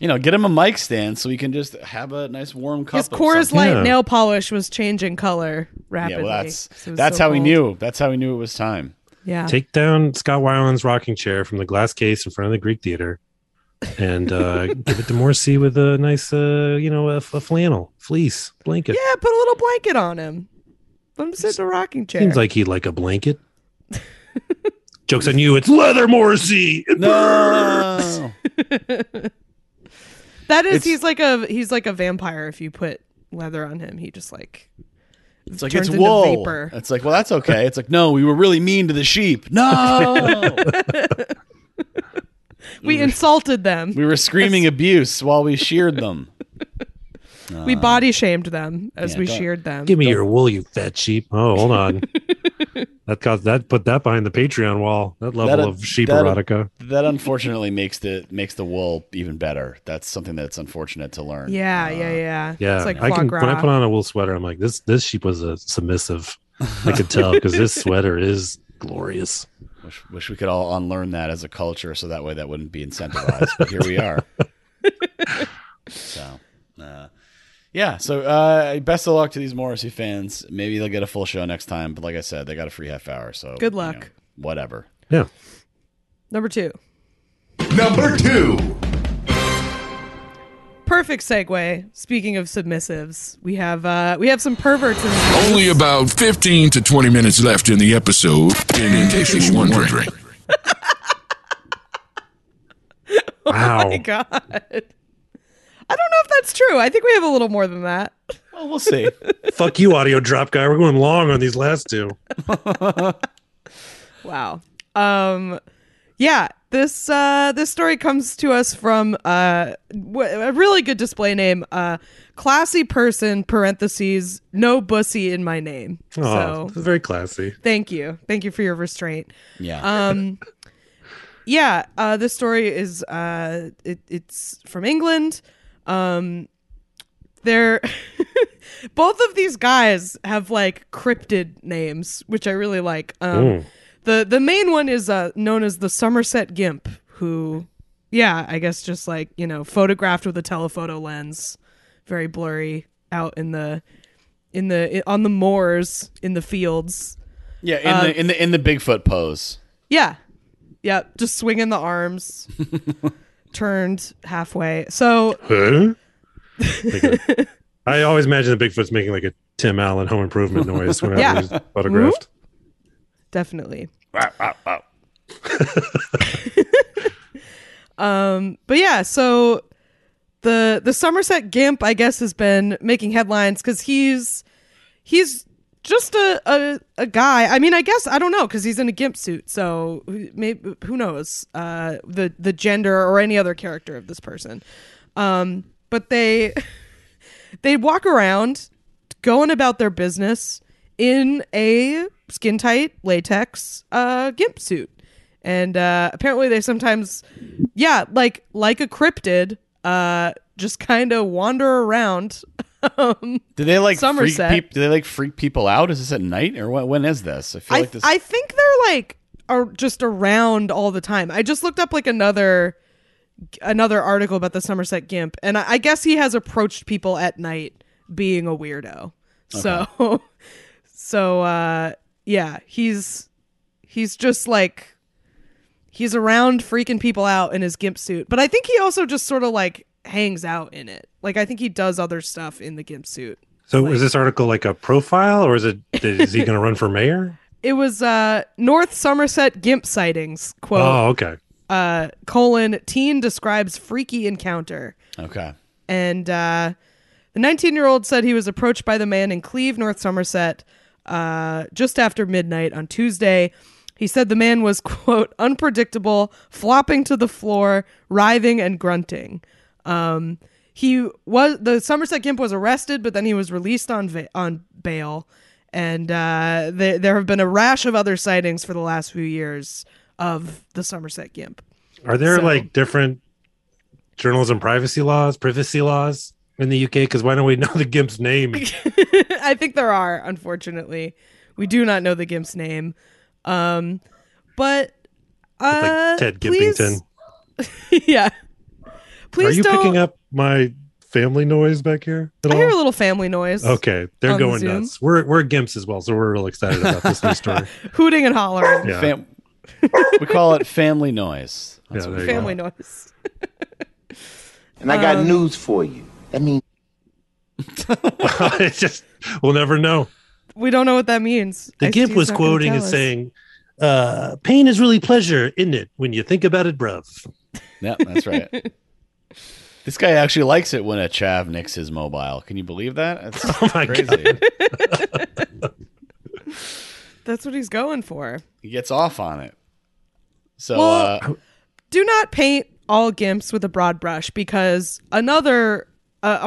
Get him a mic stand so he can just have a nice warm cup. His Coors Light nail polish was changing color rapidly. Yeah, well, that's how cold. He knew. That's how he knew it was time. Yeah. Take down Scott Weiland's rocking chair from the glass case in front of the Greek Theater, and give it to Morrissey with a nice, a flannel fleece blanket. Yeah, put a little blanket on him. Let him sit in a rocking chair. Seems like he'd like a blanket. Joke's on you. It's leather, Morrissey. It burns. That is, he's like a vampire. If you put leather on him, he just like it's like turns it's wool. Vapor. It's like, well, that's okay. It's like, no, we were really mean to the sheep. No, we insulted them. We were screaming abuse while we sheared them. We body shamed them as we sheared them. Give me your wool, you fat sheep. Oh, hold on. Put that behind the Patreon wall. That level of sheep erotica. That unfortunately makes the wool even better. That's something that's unfortunate to learn. Yeah. It's like when I put on a wool sweater, I'm like, this sheep was a submissive. I could tell because this sweater is glorious. Wish we could all unlearn that as a culture, so that way that wouldn't be incentivized. But here we are. So. So best of luck to these Morrissey fans. Maybe they'll get a full show next time. But like I said, they got a free half hour. So good luck. Whatever. Yeah. Number two. Perfect segue. Speaking of submissives, we have some perverts in the news. Only about 15 to 20 minutes left in the episode. And in case you're wondering. Wow. Oh my God. I don't know if that's true. I think we have a little more than that. Well, we'll see. Fuck you, audio drop guy. We're going long on these last two. Wow. Yeah. This this story comes to us from a really good display name, classy person (parentheses no bussy in my name). Oh, so very classy. Thank you for your restraint. Yeah. Yeah. This story is it's from England. They're both of these guys have like cryptid names, which I really like. The main one is known as the Somerset Gimp, who, yeah, I guess just like, you know, photographed with a telephoto lens, very blurry, out on the moors in the fields. Yeah, in the Bigfoot pose. Yeah, just swinging the arms, turned halfway. So, I always imagine the Bigfoot's making like a Tim Allen Home Improvement noise whenever he's photographed. Mm-hmm. Definitely. Wow. But yeah, so the Somerset Gimp, I guess, has been making headlines because he's just a guy. I mean, I guess I don't know because he's in a gimp suit, so maybe who knows the gender or any other character of this person. But they walk around going about their business in a skin tight latex gimp suit, and apparently they sometimes like a cryptid just kind of wander around. Do they like Somerset? Do they like freak people out? Is this at night or what? When is this? I think they're like are just around all the time. I just looked up like another article about the Somerset Gimp, and I guess he has approached people at night being a weirdo. Okay. So yeah, he's just like, he's around freaking people out in his gimp suit. But I think he also just sort of like hangs out in it. Like I think he does other stuff in the gimp suit. So like, is this article like a profile or is he going to run for mayor? It was North Somerset Gimp sightings, quote. Oh, okay. : teen describes freaky encounter. Okay. And the 19-year-old said he was approached by the man in Cleve, North Somerset, just after midnight on Tuesday. He said the man was, quote, unpredictable, flopping to the floor, writhing and grunting. The Somerset Gimp was arrested, but then he was released on bail. And there have been a rash of other sightings for the last few years of the Somerset Gimp. Are there like different journalism privacy laws in the UK? Because why don't we know the Gimp's name? I think there are, unfortunately. We do not know the Gimp's name. But like Ted Gimpington. Yeah. Please. Are you picking up my family noise back here at all? I hear a little family noise. Okay. They're going nuts. We're Gimps as well, so we're real excited about this new story. Hooting and hollering. Yeah. We call it family noise. That's family noise. And I got news for you. That means we'll never know. We don't know what that means. The Gimp was quoting and saying, pain is really pleasure, isn't it? When you think about it, bruv. Yeah, that's right. This guy actually likes it when a chav nicks his mobile. Can you believe that? That's crazy. That's what he's going for. He gets off on it. So do not paint all Gimps with a broad brush, because a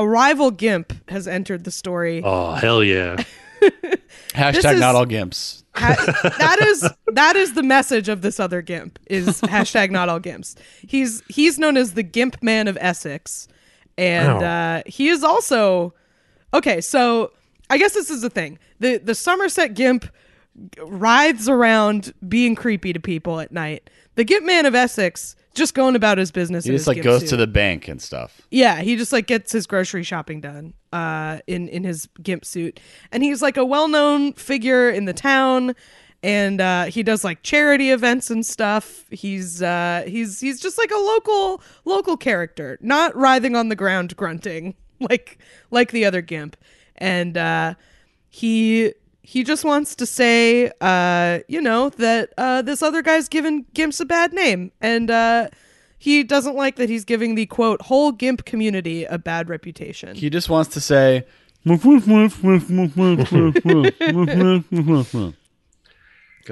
rival Gimp has entered the story. Oh, hell yeah. # not all Gimps. That is the message of this other Gimp, is # not all Gimps. He's known as the Gimp Man of Essex. And he is also... Okay, so I guess this is the thing. The Somerset Gimp writhes around being creepy to people at night. The Gimp Man of Essex... just going about his business. He just like goes to the bank and stuff. Yeah, he just like gets his grocery shopping done in his gimp suit. And he's like a well-known figure in the town, and he does like charity events and stuff. He's just like a local character, not writhing on the ground grunting like the other Gimp. And he just wants to say, that this other guy's giving Gimps a bad name. And he doesn't like that he's giving the, quote, whole Gimp community a bad reputation. He just wants to say, because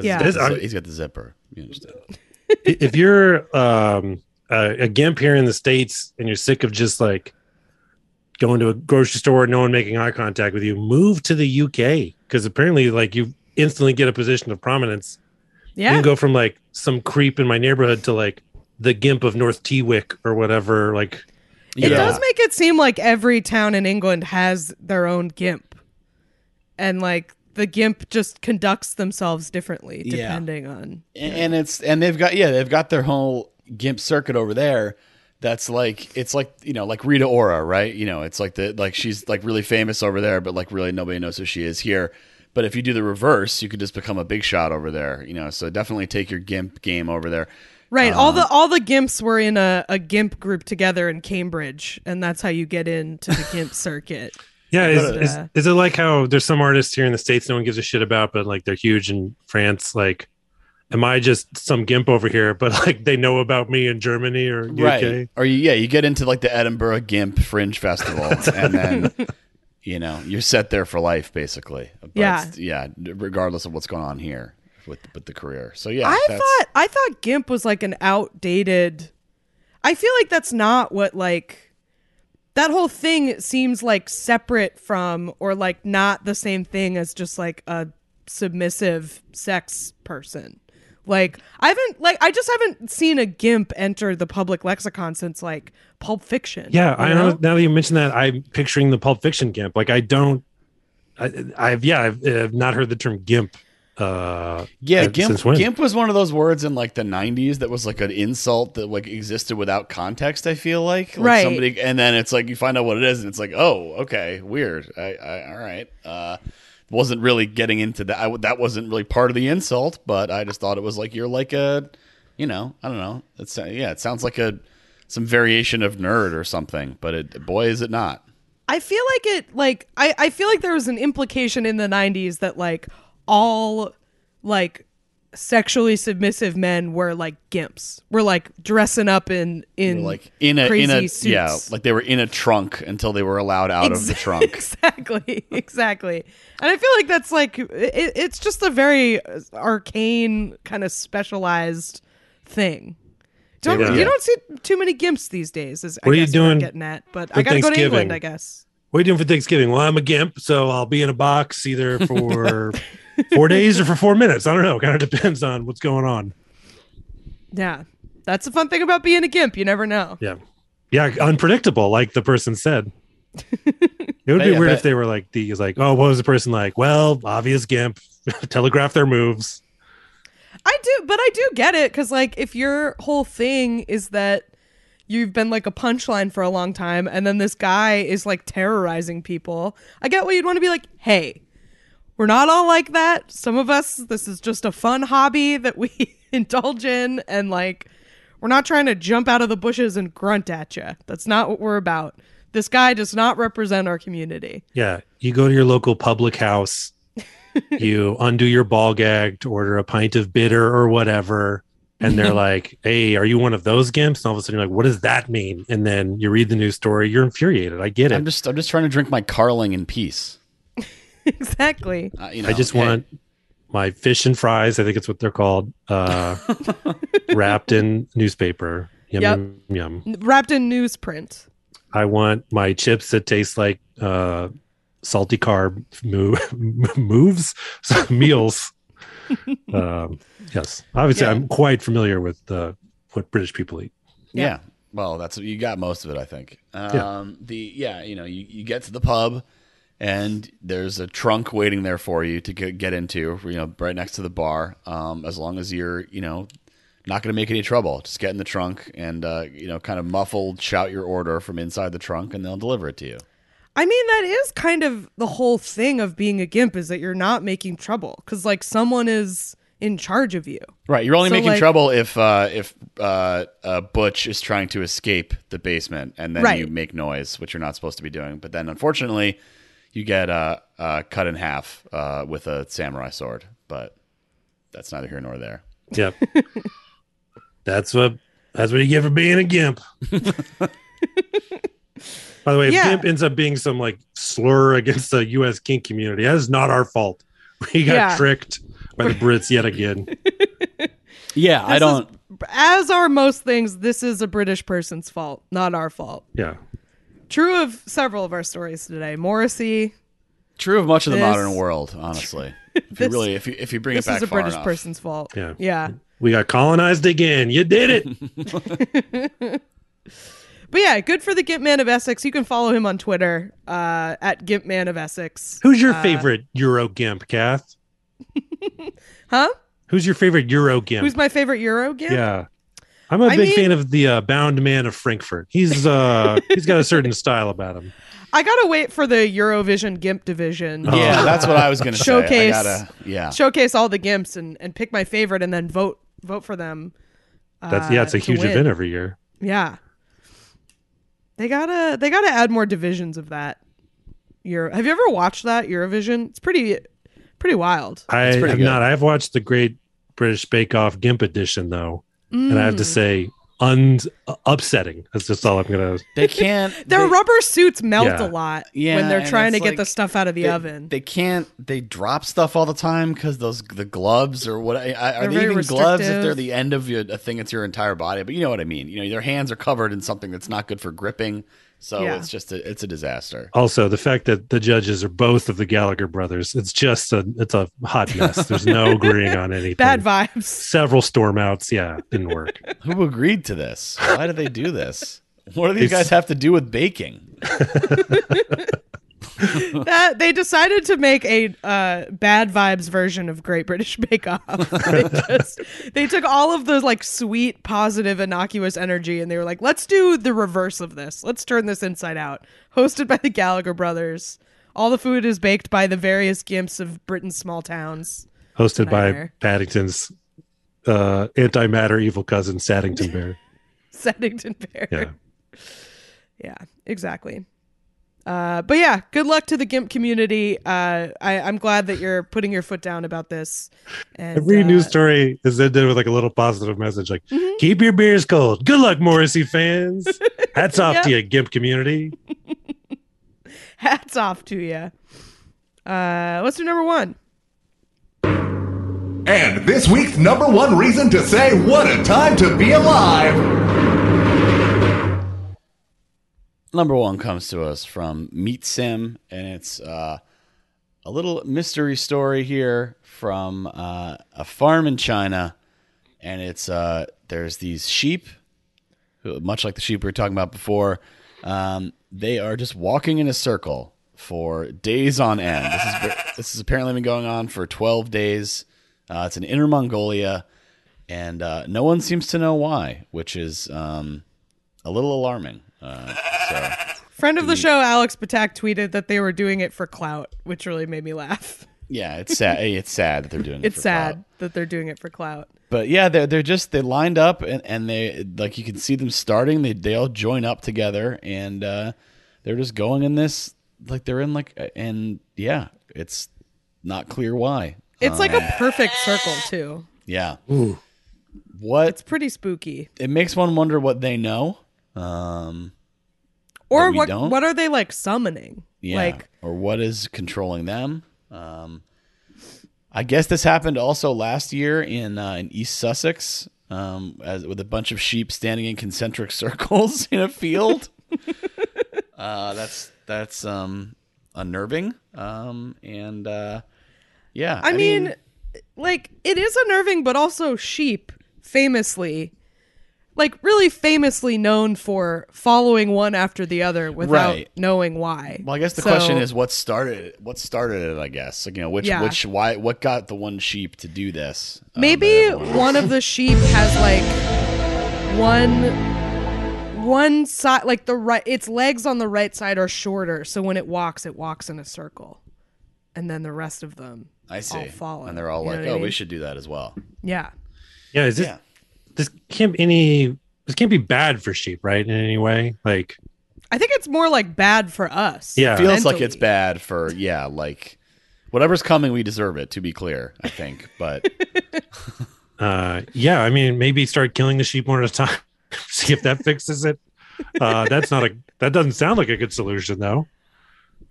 he's got the zipper. You understand? If you're a gimp here in the States and you're sick of just like going to a grocery store and no one making eye contact with you, move to the UK, because apparently like you instantly get a position of prominence. Yeah. You can go from like some creep in my neighborhood to like the gimp of North Tewick or whatever. Like, it does make it seem like every town in England has their own gimp, and like the gimp just conducts themselves differently depending on. And they've got their whole gimp circuit over there. That's like, it's like, you know, like Rita Ora, right? You know, it's like the, like she's like really famous over there, but like really nobody knows who she is here. But if you do the reverse, you could just become a big shot over there, you know. So definitely take your gimp game over there. Right. All the gimps were in a gimp group together in Cambridge, and that's how you get into the gimp circuit. Yeah. Is it like how there's some artists here in the States no one gives a shit about, but like they're huge in France? Like, am I just some gimp over here, but like they know about me in Germany or UK? Right. Or you get into like the Edinburgh Gimp Fringe Festival, and then you know you're set there for life, basically. But regardless of what's going on here with the career. So yeah, I thought gimp was like an outdated. I feel like that's not what, like, that whole thing seems like separate from, or like not the same thing as just like a submissive sex person. Like, I just haven't seen a gimp enter the public lexicon since like Pulp Fiction. Yeah, you know? I know. Now that you mention that, I'm picturing the Pulp Fiction gimp. Like, I've not heard the term gimp. Gimp was one of those words in like the 90s that was like an insult that like existed without context, I feel like right. Somebody, and then it's like you find out what it is and it's like, oh, okay, weird. I all right. Wasn't really getting into that. That wasn't really part of the insult, but I just thought it was like, you're like a, you know, I don't know. It's, yeah, it sounds like some variation of nerd or something, but boy, is it not. I feel like it, like, I feel like there was an implication in the 90s that like all like sexually submissive men were like gimps, were like dressing up in like in a suits. Yeah, like they were in a trunk until they were allowed out of the trunk. Exactly. And I feel like that's like it's just a very arcane kind of specialized thing. You don't see too many gimps these days. What are you doing? I'm getting at, but I gotta go to England, I guess. What are you doing for Thanksgiving? Well, I'm a gimp, so I'll be in a box either for 4 days or for 4 minutes. I don't know. It kind of depends on what's going on. Yeah. That's the fun thing about being a gimp. You never know. Yeah. Yeah. Unpredictable, like the person said. It would be weird if they were like, oh, what was the person like? Well, obvious gimp. Telegraph their moves. I do get it. Because like if your whole thing is that you've been like a punchline for a long time, and then this guy is like terrorizing people, I get why you'd want to be like, hey, we're not all like that. Some of us, this is just a fun hobby that we indulge in. And like, we're not trying to jump out of the bushes and grunt at you. That's not what we're about. This guy does not represent our community. Yeah. You go to your local public house, you undo your ball gag to order a pint of bitter or whatever. And they're like, hey, are you one of those gimps? And all of a sudden you're like, what does that mean? And then you read the news story. You're infuriated. I get it. I'm just trying to drink my Carling in peace. Exactly. I just want my fish and fries, I think it's what they're called, wrapped in newspaper. Yum, yum, yum. Wrapped in newsprint. I want my chips that taste like salty carb moves, meals. Yes, obviously, I'm quite familiar with what British people eat. Yeah, well, that's you got most of it, I think. You get to the pub, and there's a trunk waiting there for you to get into, you know, right next to the bar. As long as you're, you know, not going to make any trouble, just get in the trunk and you know, kind of muffled shout your order from inside the trunk, and they'll deliver it to you. I mean, that is kind of the whole thing of being a gimp, is that you're not making trouble because like someone is in charge of you. Right. You're only making trouble if Butch is trying to escape the basement, and then you make noise, which you're not supposed to be doing. But then unfortunately you get cut in half with a samurai sword, but that's neither here nor there. Yep. That's what you get for being a gimp. By the way, if gimp ends up being some like slur against the U.S. kink community, that is not our fault. We got tricked by the Brits yet again. Yeah, I don't. as are most things, this is a British person's fault, not our fault. Yeah. True of several of our stories today. Morrissey. True of much of the modern world, honestly. If you bring it back far enough. This is a British person's fault. Yeah. Yeah. We got colonized again. You did it. But yeah, good for the Gimp Man of Essex. You can follow him on Twitter at Gimp Man of Essex. Who's your favorite Euro Gimp, Kath? Huh? Who's your favorite Euro Gimp? Who's my favorite Euro Gimp? Yeah. I'm a big fan of the Bound Man of Frankfurt. He's got a certain style about him. I gotta wait for the Eurovision Gimp division. Yeah, that's what I was gonna showcase. Say. Showcase all the Gimps and pick my favorite and then vote for them. It's a huge event every year. Yeah. They gotta add more divisions of that. Have you ever watched that Eurovision? It's pretty wild. I have not. I've watched the Great British Bake Off Gimp edition though. And I have to say, upsetting. That's just all I'm gonna. They can't. Their rubber suits melt a lot when they're trying to get the stuff out of the oven. They can't. They drop stuff all the time because the gloves or what? Are they even gloves if they're the end of a thing that's your entire body? But you know what I mean. You know, their hands are covered in something that's not good for gripping. So it's just it's a disaster. Also, the fact that the judges are both of the Gallagher brothers, it's a hot mess. There's no agreeing on anything. Bad vibes. Several storm outs. Yeah, didn't work. Who agreed to this? Why do they do this? What do these guys have to do with baking? That they decided to make a bad vibes version of Great British Bake Off. They took all of the like sweet, positive, innocuous energy, and they were like, "Let's do the reverse of this. Let's turn this inside out." Hosted by the Gallagher brothers, all the food is baked by the various gimps of Britain's small towns. Hosted by Paddington's antimatter evil cousin, Saddington Bear. Saddington Bear. Yeah, exactly. But yeah, good luck to the Gimp community. I'm glad that you're putting your foot down about this. And, every news story is ended with like a little positive message, like keep your beers cold. Good luck, Morrissey fans. Hats off to you, Gimp community. Hats off to you. Let's do number one. And this week's number one reason to say what a time to be alive. Number one comes to us from Meat Sim, and it's a little mystery story here from a farm in China. And it's there's these sheep, who, much like the sheep we were talking about before, they are just walking in a circle for days on end. This is apparently been going on for 12 days. It's in Inner Mongolia, and no one seems to know why, which is a little alarming. Friend of the show Alex Batak tweeted that they were doing it for clout, which really made me laugh. Yeah, it's sad. It's sad that they're doing it. It's for sad clout. That they're doing it for clout. But yeah, they lined up and they like you can see them starting. They all join up together and they're just going in this like they're in like and yeah, it's not clear why. It's like a perfect circle too. Yeah. Ooh. It's pretty spooky. It makes one wonder what they know. Or what are they like summoning? Yeah. Like, or what is controlling them? I guess this happened also last year in East Sussex, with a bunch of sheep standing in concentric circles in a field. That's unnerving. Yeah, I mean, like it is unnerving, but also sheep famously. Like really famously known for following one after the other without knowing why. Well, I guess the question is what started it, I guess. Like, you know, what got the one sheep to do this? Maybe one of the sheep has like one side, like the right, its legs on the right side are shorter. So when it walks in a circle and then the rest of them all follow. And they're all you like, we should do that as well. Yeah. Yeah. Is it? Yeah. This can't be bad for sheep, right? In any way, like I think it's more like bad for us. Yeah, it feels mentally. Like it's bad for like whatever's coming, we deserve it. To be clear, I think, but I mean, maybe start killing the sheep one at a time. See if that fixes it. That doesn't sound like a good solution, though.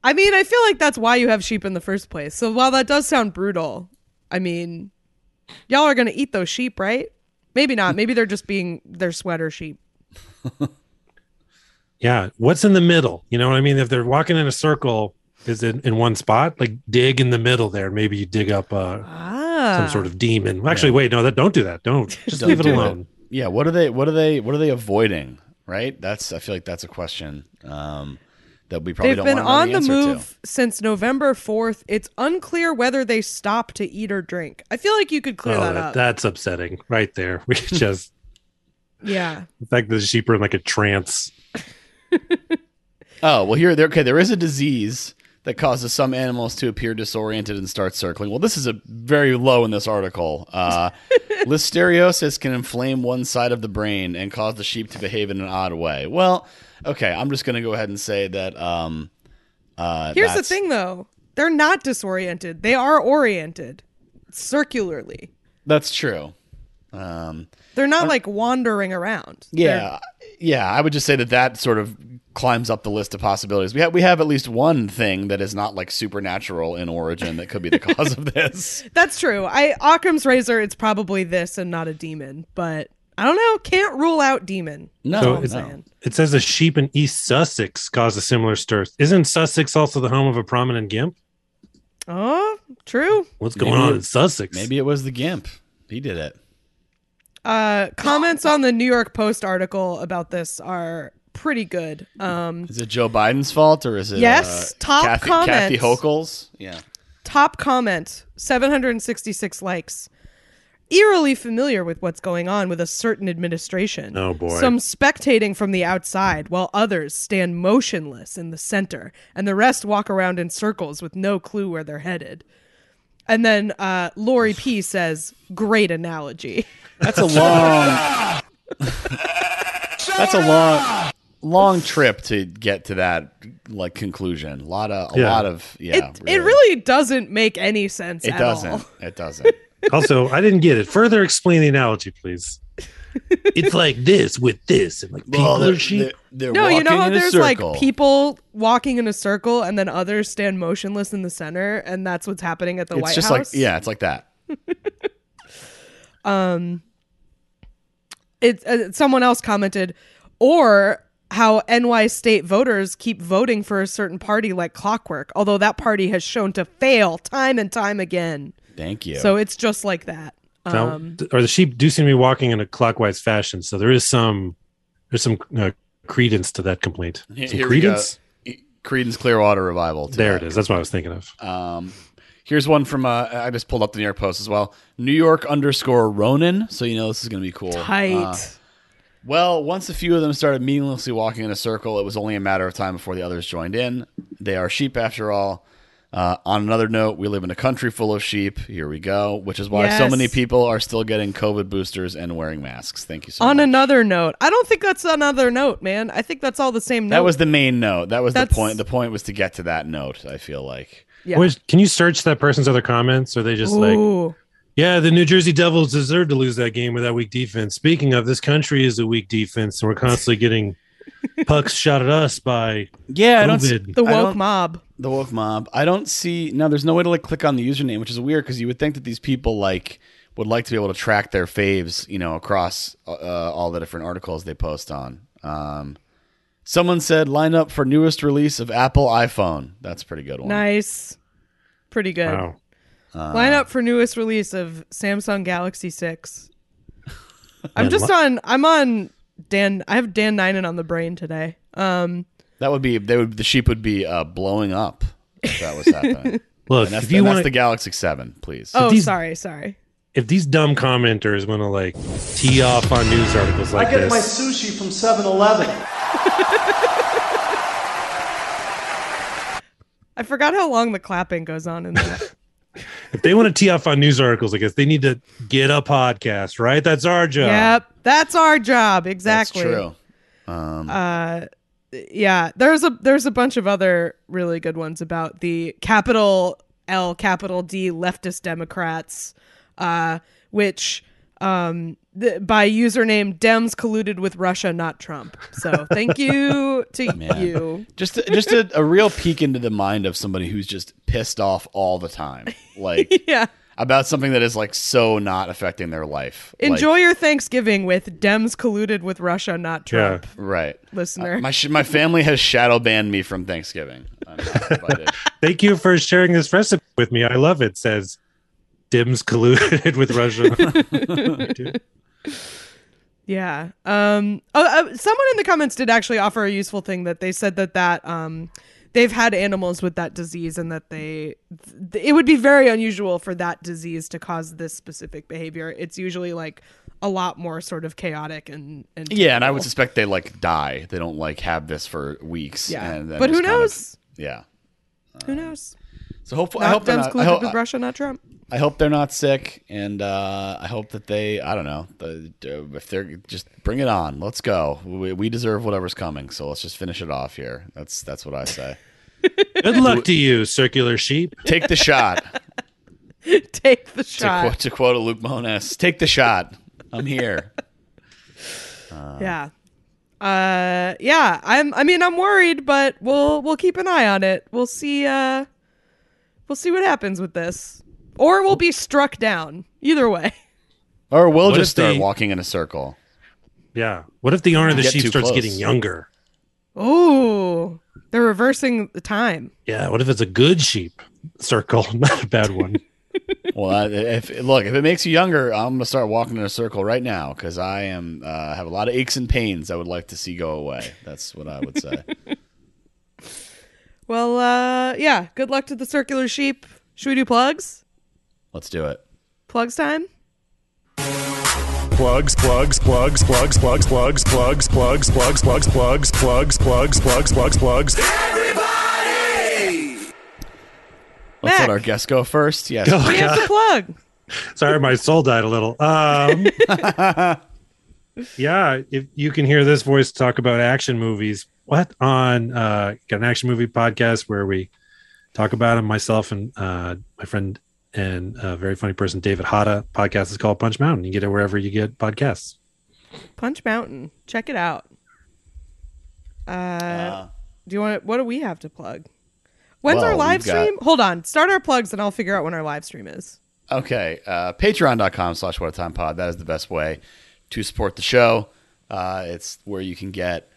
I mean, I feel like that's why you have sheep in the first place. So while that does sound brutal, I mean, y'all are gonna eat those sheep, right? Maybe not. Maybe they're just being their sweater sheep. Yeah. What's in the middle? You know what I mean? If they're walking in a circle, is it in one spot? Like, dig in the middle there. Maybe you dig up some sort of demon. Well, actually, wait, no, don't do that. Don't just leave it alone. Yeah. What are they avoiding? Right. I feel like that's a question that we probably don't want to know the answer to. They've been on the move since November 4th. It's unclear whether they stopped to eat or drink. I feel like you could clear that up. That's upsetting right there. We just. Yeah. The fact that the sheep are in like a trance. Oh, well, there is a disease that causes some animals to appear disoriented and start circling. Well, this is a very low in this article. Listeriosis can inflame one side of the brain and cause the sheep to behave in an odd way. Well, okay, I'm just going to go ahead and say that. Here's the thing, though. They're not disoriented. They are oriented circularly. That's true. They're not like wandering around. Yeah. Yeah. I would just say that sort of climbs up the list of possibilities. We have at least one thing that is not like supernatural in origin that could be the cause of this. That's true. Occam's razor, it's probably this and not a demon, but I don't know. Can't rule out demon. No. It says a sheep in East Sussex caused a similar stir. Isn't Sussex also the home of a prominent gimp? Oh, true. What's going on in Sussex? Maybe it was the gimp. He did it. Comments on the New York Post article about this are pretty good. Is it Joe Biden's fault or is it? Yes. Top comment. Kathy Hochul's. Yeah. Top comment. 766 likes. Eerily familiar with what's going on with a certain administration. Oh boy. Some spectating from the outside while others stand motionless in the center and the rest walk around in circles with no clue where they're headed. And then Lori P says, "Great analogy." That's a long trip to get to that like conclusion. It really doesn't make any sense. It doesn't. Also, I didn't get it. Further explain the analogy, please. It's like this with this, and like people are sheep. No, you know how there's like people walking in a circle, and then others stand motionless in the center, and that's what's happening at the White House. It's just like it's like that. Someone else commented, or how NY state voters keep voting for a certain party like clockwork, although that party has shown to fail time and time again. Thank you. So it's just like that. Or the sheep do seem to be walking in a clockwise fashion, so there is some credence to that complaint. Some credence? Creedence Clearwater Revival. There it is. That's what I was thinking of. Here's one from, I just pulled up the New York Post as well. New York_Ronin. So, you know, this is going to be cool. Tight. Well, once a few of them started meaninglessly walking in a circle, it was only a matter of time before the others joined in. They are sheep after all. On another note, we live in a country full of sheep. Here we go. Which is why so many people are still getting COVID boosters and wearing masks. Thank you so much. On another note. I don't think that's another note, man. I think that's all the same note. That was the main note. That was the point. The point was to get to that note, I feel like. Yeah. Can you search that person's other comments? Or are they just like, yeah, the New Jersey Devils deserve to lose that game with that weak defense. Speaking of, this country is a weak defense, and we're constantly getting pucks shot at us by COVID. The woke mob. I don't see. No, there's no way to like click on the username, which is weird because you would think that these people like would like to be able to track their faves, you know, across all the different articles they post on. Someone said, "Line up for newest release of Apple iPhone." That's a pretty good one. Nice, pretty good. Wow. Line up for newest release of Samsung Galaxy 6. I'm on Dan. I have Dan Ninen on the brain today. The sheep would be blowing up if that was happening. Look, if you want the Galaxy 7, please. Oh, sorry. If these dumb commenters want to like tee off on news articles like this, I get my sushi from 7-Eleven. I forgot how long the clapping goes on in there. If they want to tee off on news articles, I guess they need to get a podcast, right? That's our job. Yep, that's our job. Exactly. That's true. Yeah, there's a bunch of other really good ones about the capital L, capital D leftist Democrats. Which by username Dems colluded with Russia, not Trump. So thank you to you. Just a real peek into the mind of somebody who's just pissed off all the time. Like, yeah. about something that is like so not affecting their life. Enjoy your Thanksgiving with Dems colluded with Russia, not Trump. Yeah. Right. Listener. My family has shadow banned me from Thanksgiving. I'm not invited. Thank you for sharing this recipe with me. I love it. Says Dems colluded with Russia. Yeah. Someone in the comments did actually offer a useful thing that they said that they've had animals with that disease and that it would be very unusual for that disease to cause this specific behavior. It's usually like a lot more sort of chaotic and terrible. Yeah. And I would suspect they like die. They don't like have this for weeks. Yeah. And but who knows? Yeah. Who knows? So hopefully, I hope they're not. With Russia, not Trump. I hope they're not sick, and I hope that they. I don't know if they're just bring it on. Let's go. We deserve whatever's coming, so let's just finish it off here. That's what I say. Good luck to you, circular sheep. Take the shot. Take the shot. To quote a Luke Monas, "Take the shot. I'm here." Yeah. Yeah. I'm worried, but we'll keep an eye on it. We'll see. We'll see what happens with this. Or we'll be struck down. Either way. Or we'll just start walking in a circle. Yeah. What if the owner of the sheep starts getting younger? Oh, they're reversing the time. Yeah. What if it's a good sheep circle, not a bad one? Well, if it makes you younger, I'm going to start walking in a circle right now because I am have a lot of aches and pains I would like to see go away. That's what I would say. Well, yeah, good luck to the circular sheep. Should we do plugs? Let's do it. Plugs time? Plugs. Everybody! Let's let our guest go first. Yes. We have to plug. Sorry, my soul died a little. Yeah, if you can hear this voice talk about action movies, on got an action movie podcast where we talk about them, myself and my friend and a very funny person, David Hata. Podcast is called Punch Mountain. You get it wherever you get podcasts. Punch Mountain. Check it out. What do we have to plug? When's our live stream? Hold on. Start our plugs and I'll figure out when our live stream is. Okay. Patreon.com/whatatimepod. That is the best way to support the show. It's where you can get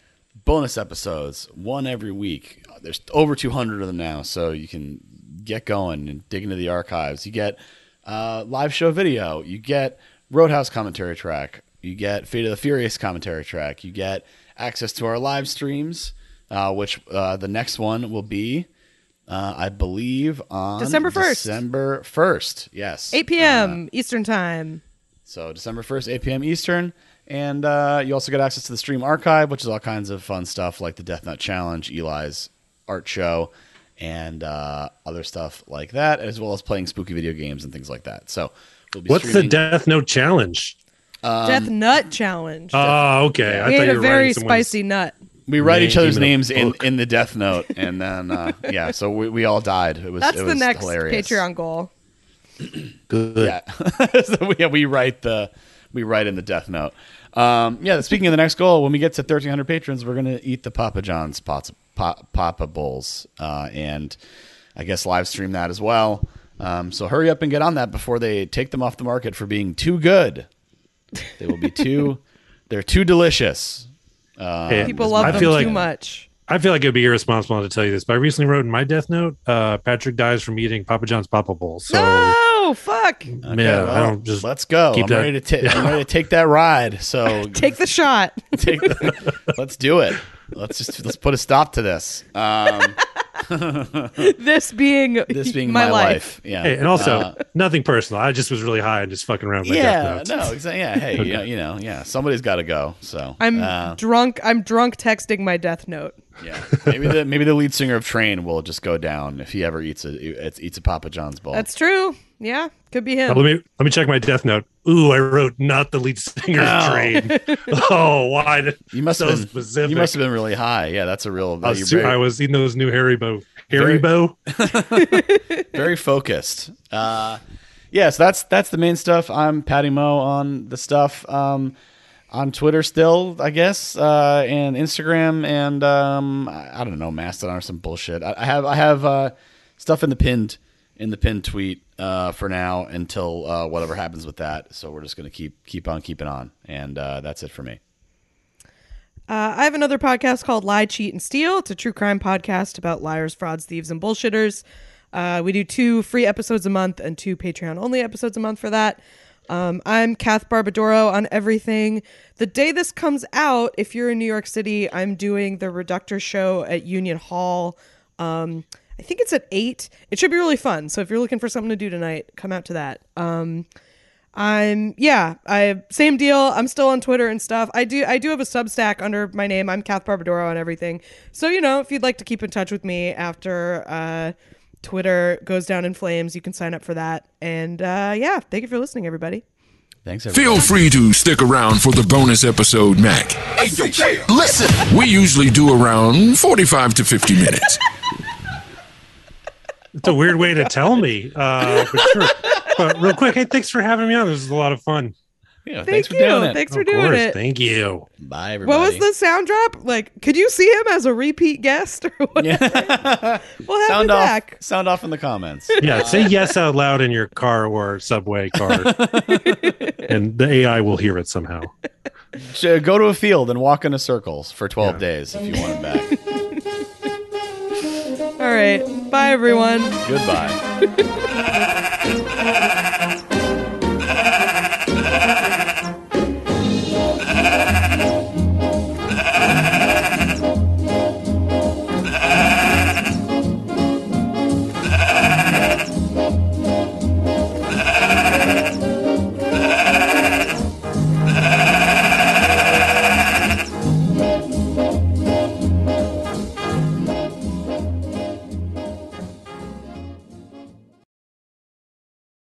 bonus episodes, one every week. There's over 200 of them now, so you can get going and dig into the archives. You get live show video. You get Roadhouse commentary track. You get Fate of the Furious commentary track. You get access to our live streams, which the next one will be, I believe, on December 1st. December 1st, yes. 8 p.m. Eastern time. So December 1st, 8 p.m. Eastern. And you also get access to the stream archive, which is all kinds of fun stuff like the Death Note Challenge, Eli's art show, and other stuff like that, as well as playing spooky video games and things like that. So, we'll be streaming. The Death Note Challenge? Death Nut Challenge. Oh, okay. I thought you were very spicy nut. We write each other's names in the Death Note, and then so we all died. That's the next hilarious Patreon goal. Good. Yeah. So we write in the Death Note. Speaking of the next goal, when we get to 1,300 patrons, we're going to eat the Papa John's Papa Bowls and I guess live stream that as well. So hurry up and get on that before they take them off the market for being too good. They will be they're too delicious. People love them too much. I feel like it would be irresponsible to tell you this, but I recently wrote in my Death Note, Patrick dies from eating Papa John's Papa Bowls. So... No! Oh, fuck. Okay, yeah, let's go. I'm ready to take that ride. So take the shot. Let's do it. Let's put a stop to this. This being my life. Yeah. Hey, and also nothing personal. I just was really high and just fucking around with my Death Notes. No, exactly. Yeah. Hey, okay. Somebody's got to go. So I'm drunk. I'm drunk texting my Death Note. Yeah, maybe the lead singer of Train will just go down if he ever eats a Papa John's bowl. That's true. Yeah, could be him. Oh, let me check my Death Note. Ooh, I wrote not the lead singer of Train. Oh, why? You must have been really high. Yeah, that's a real. I was eating those new Haribo. Very, very focused. So that's the main stuff. I'm Patty Moe on the stuff. On Twitter still, I guess, and Instagram, and I don't know, Mastodon or some bullshit. I have stuff in the pinned tweet for now until whatever happens with that. So we're just going to keep on keeping on. And that's it for me. I have another podcast called Lie, Cheat, and Steal. It's a true crime podcast about liars, frauds, thieves, and bullshitters. We do 2 free episodes a month and 2 Patreon-only episodes a month for that. I'm Kath Barbadoro on everything. The day this comes out, if you're in New York City, I'm doing the Reductor show at Union Hall. I think it's at 8. It should be really fun. So if you're looking for something to do tonight, come out to that. Same deal. I'm still on Twitter and stuff. I do have a Substack under my name. I'm Kath Barbadoro on everything. So, you know, if you'd like to keep in touch with me after Twitter goes down in flames, you can sign up for that. And thank you for listening, everybody. Thanks, everybody. Feel free to stick around for the bonus episode, Mac. Hey, listen, we usually do around 45 to 50 minutes. It's a weird way to tell me, but sure. But real quick, hey, thanks for having me on. This was a lot of fun. Yeah, thanks for doing it. Thanks for doing it. Thank you. Bye, everybody. What was the sound drop? Like, could you see him as a repeat guest or whatever? Yeah. We'll have sound him off, back. Sound off in the comments. Yeah, say yes out loud in your car or subway car. And the AI will hear it somehow. Go to a field and walk in a circle for 12 days if you want him back. All right. Bye, everyone. Goodbye.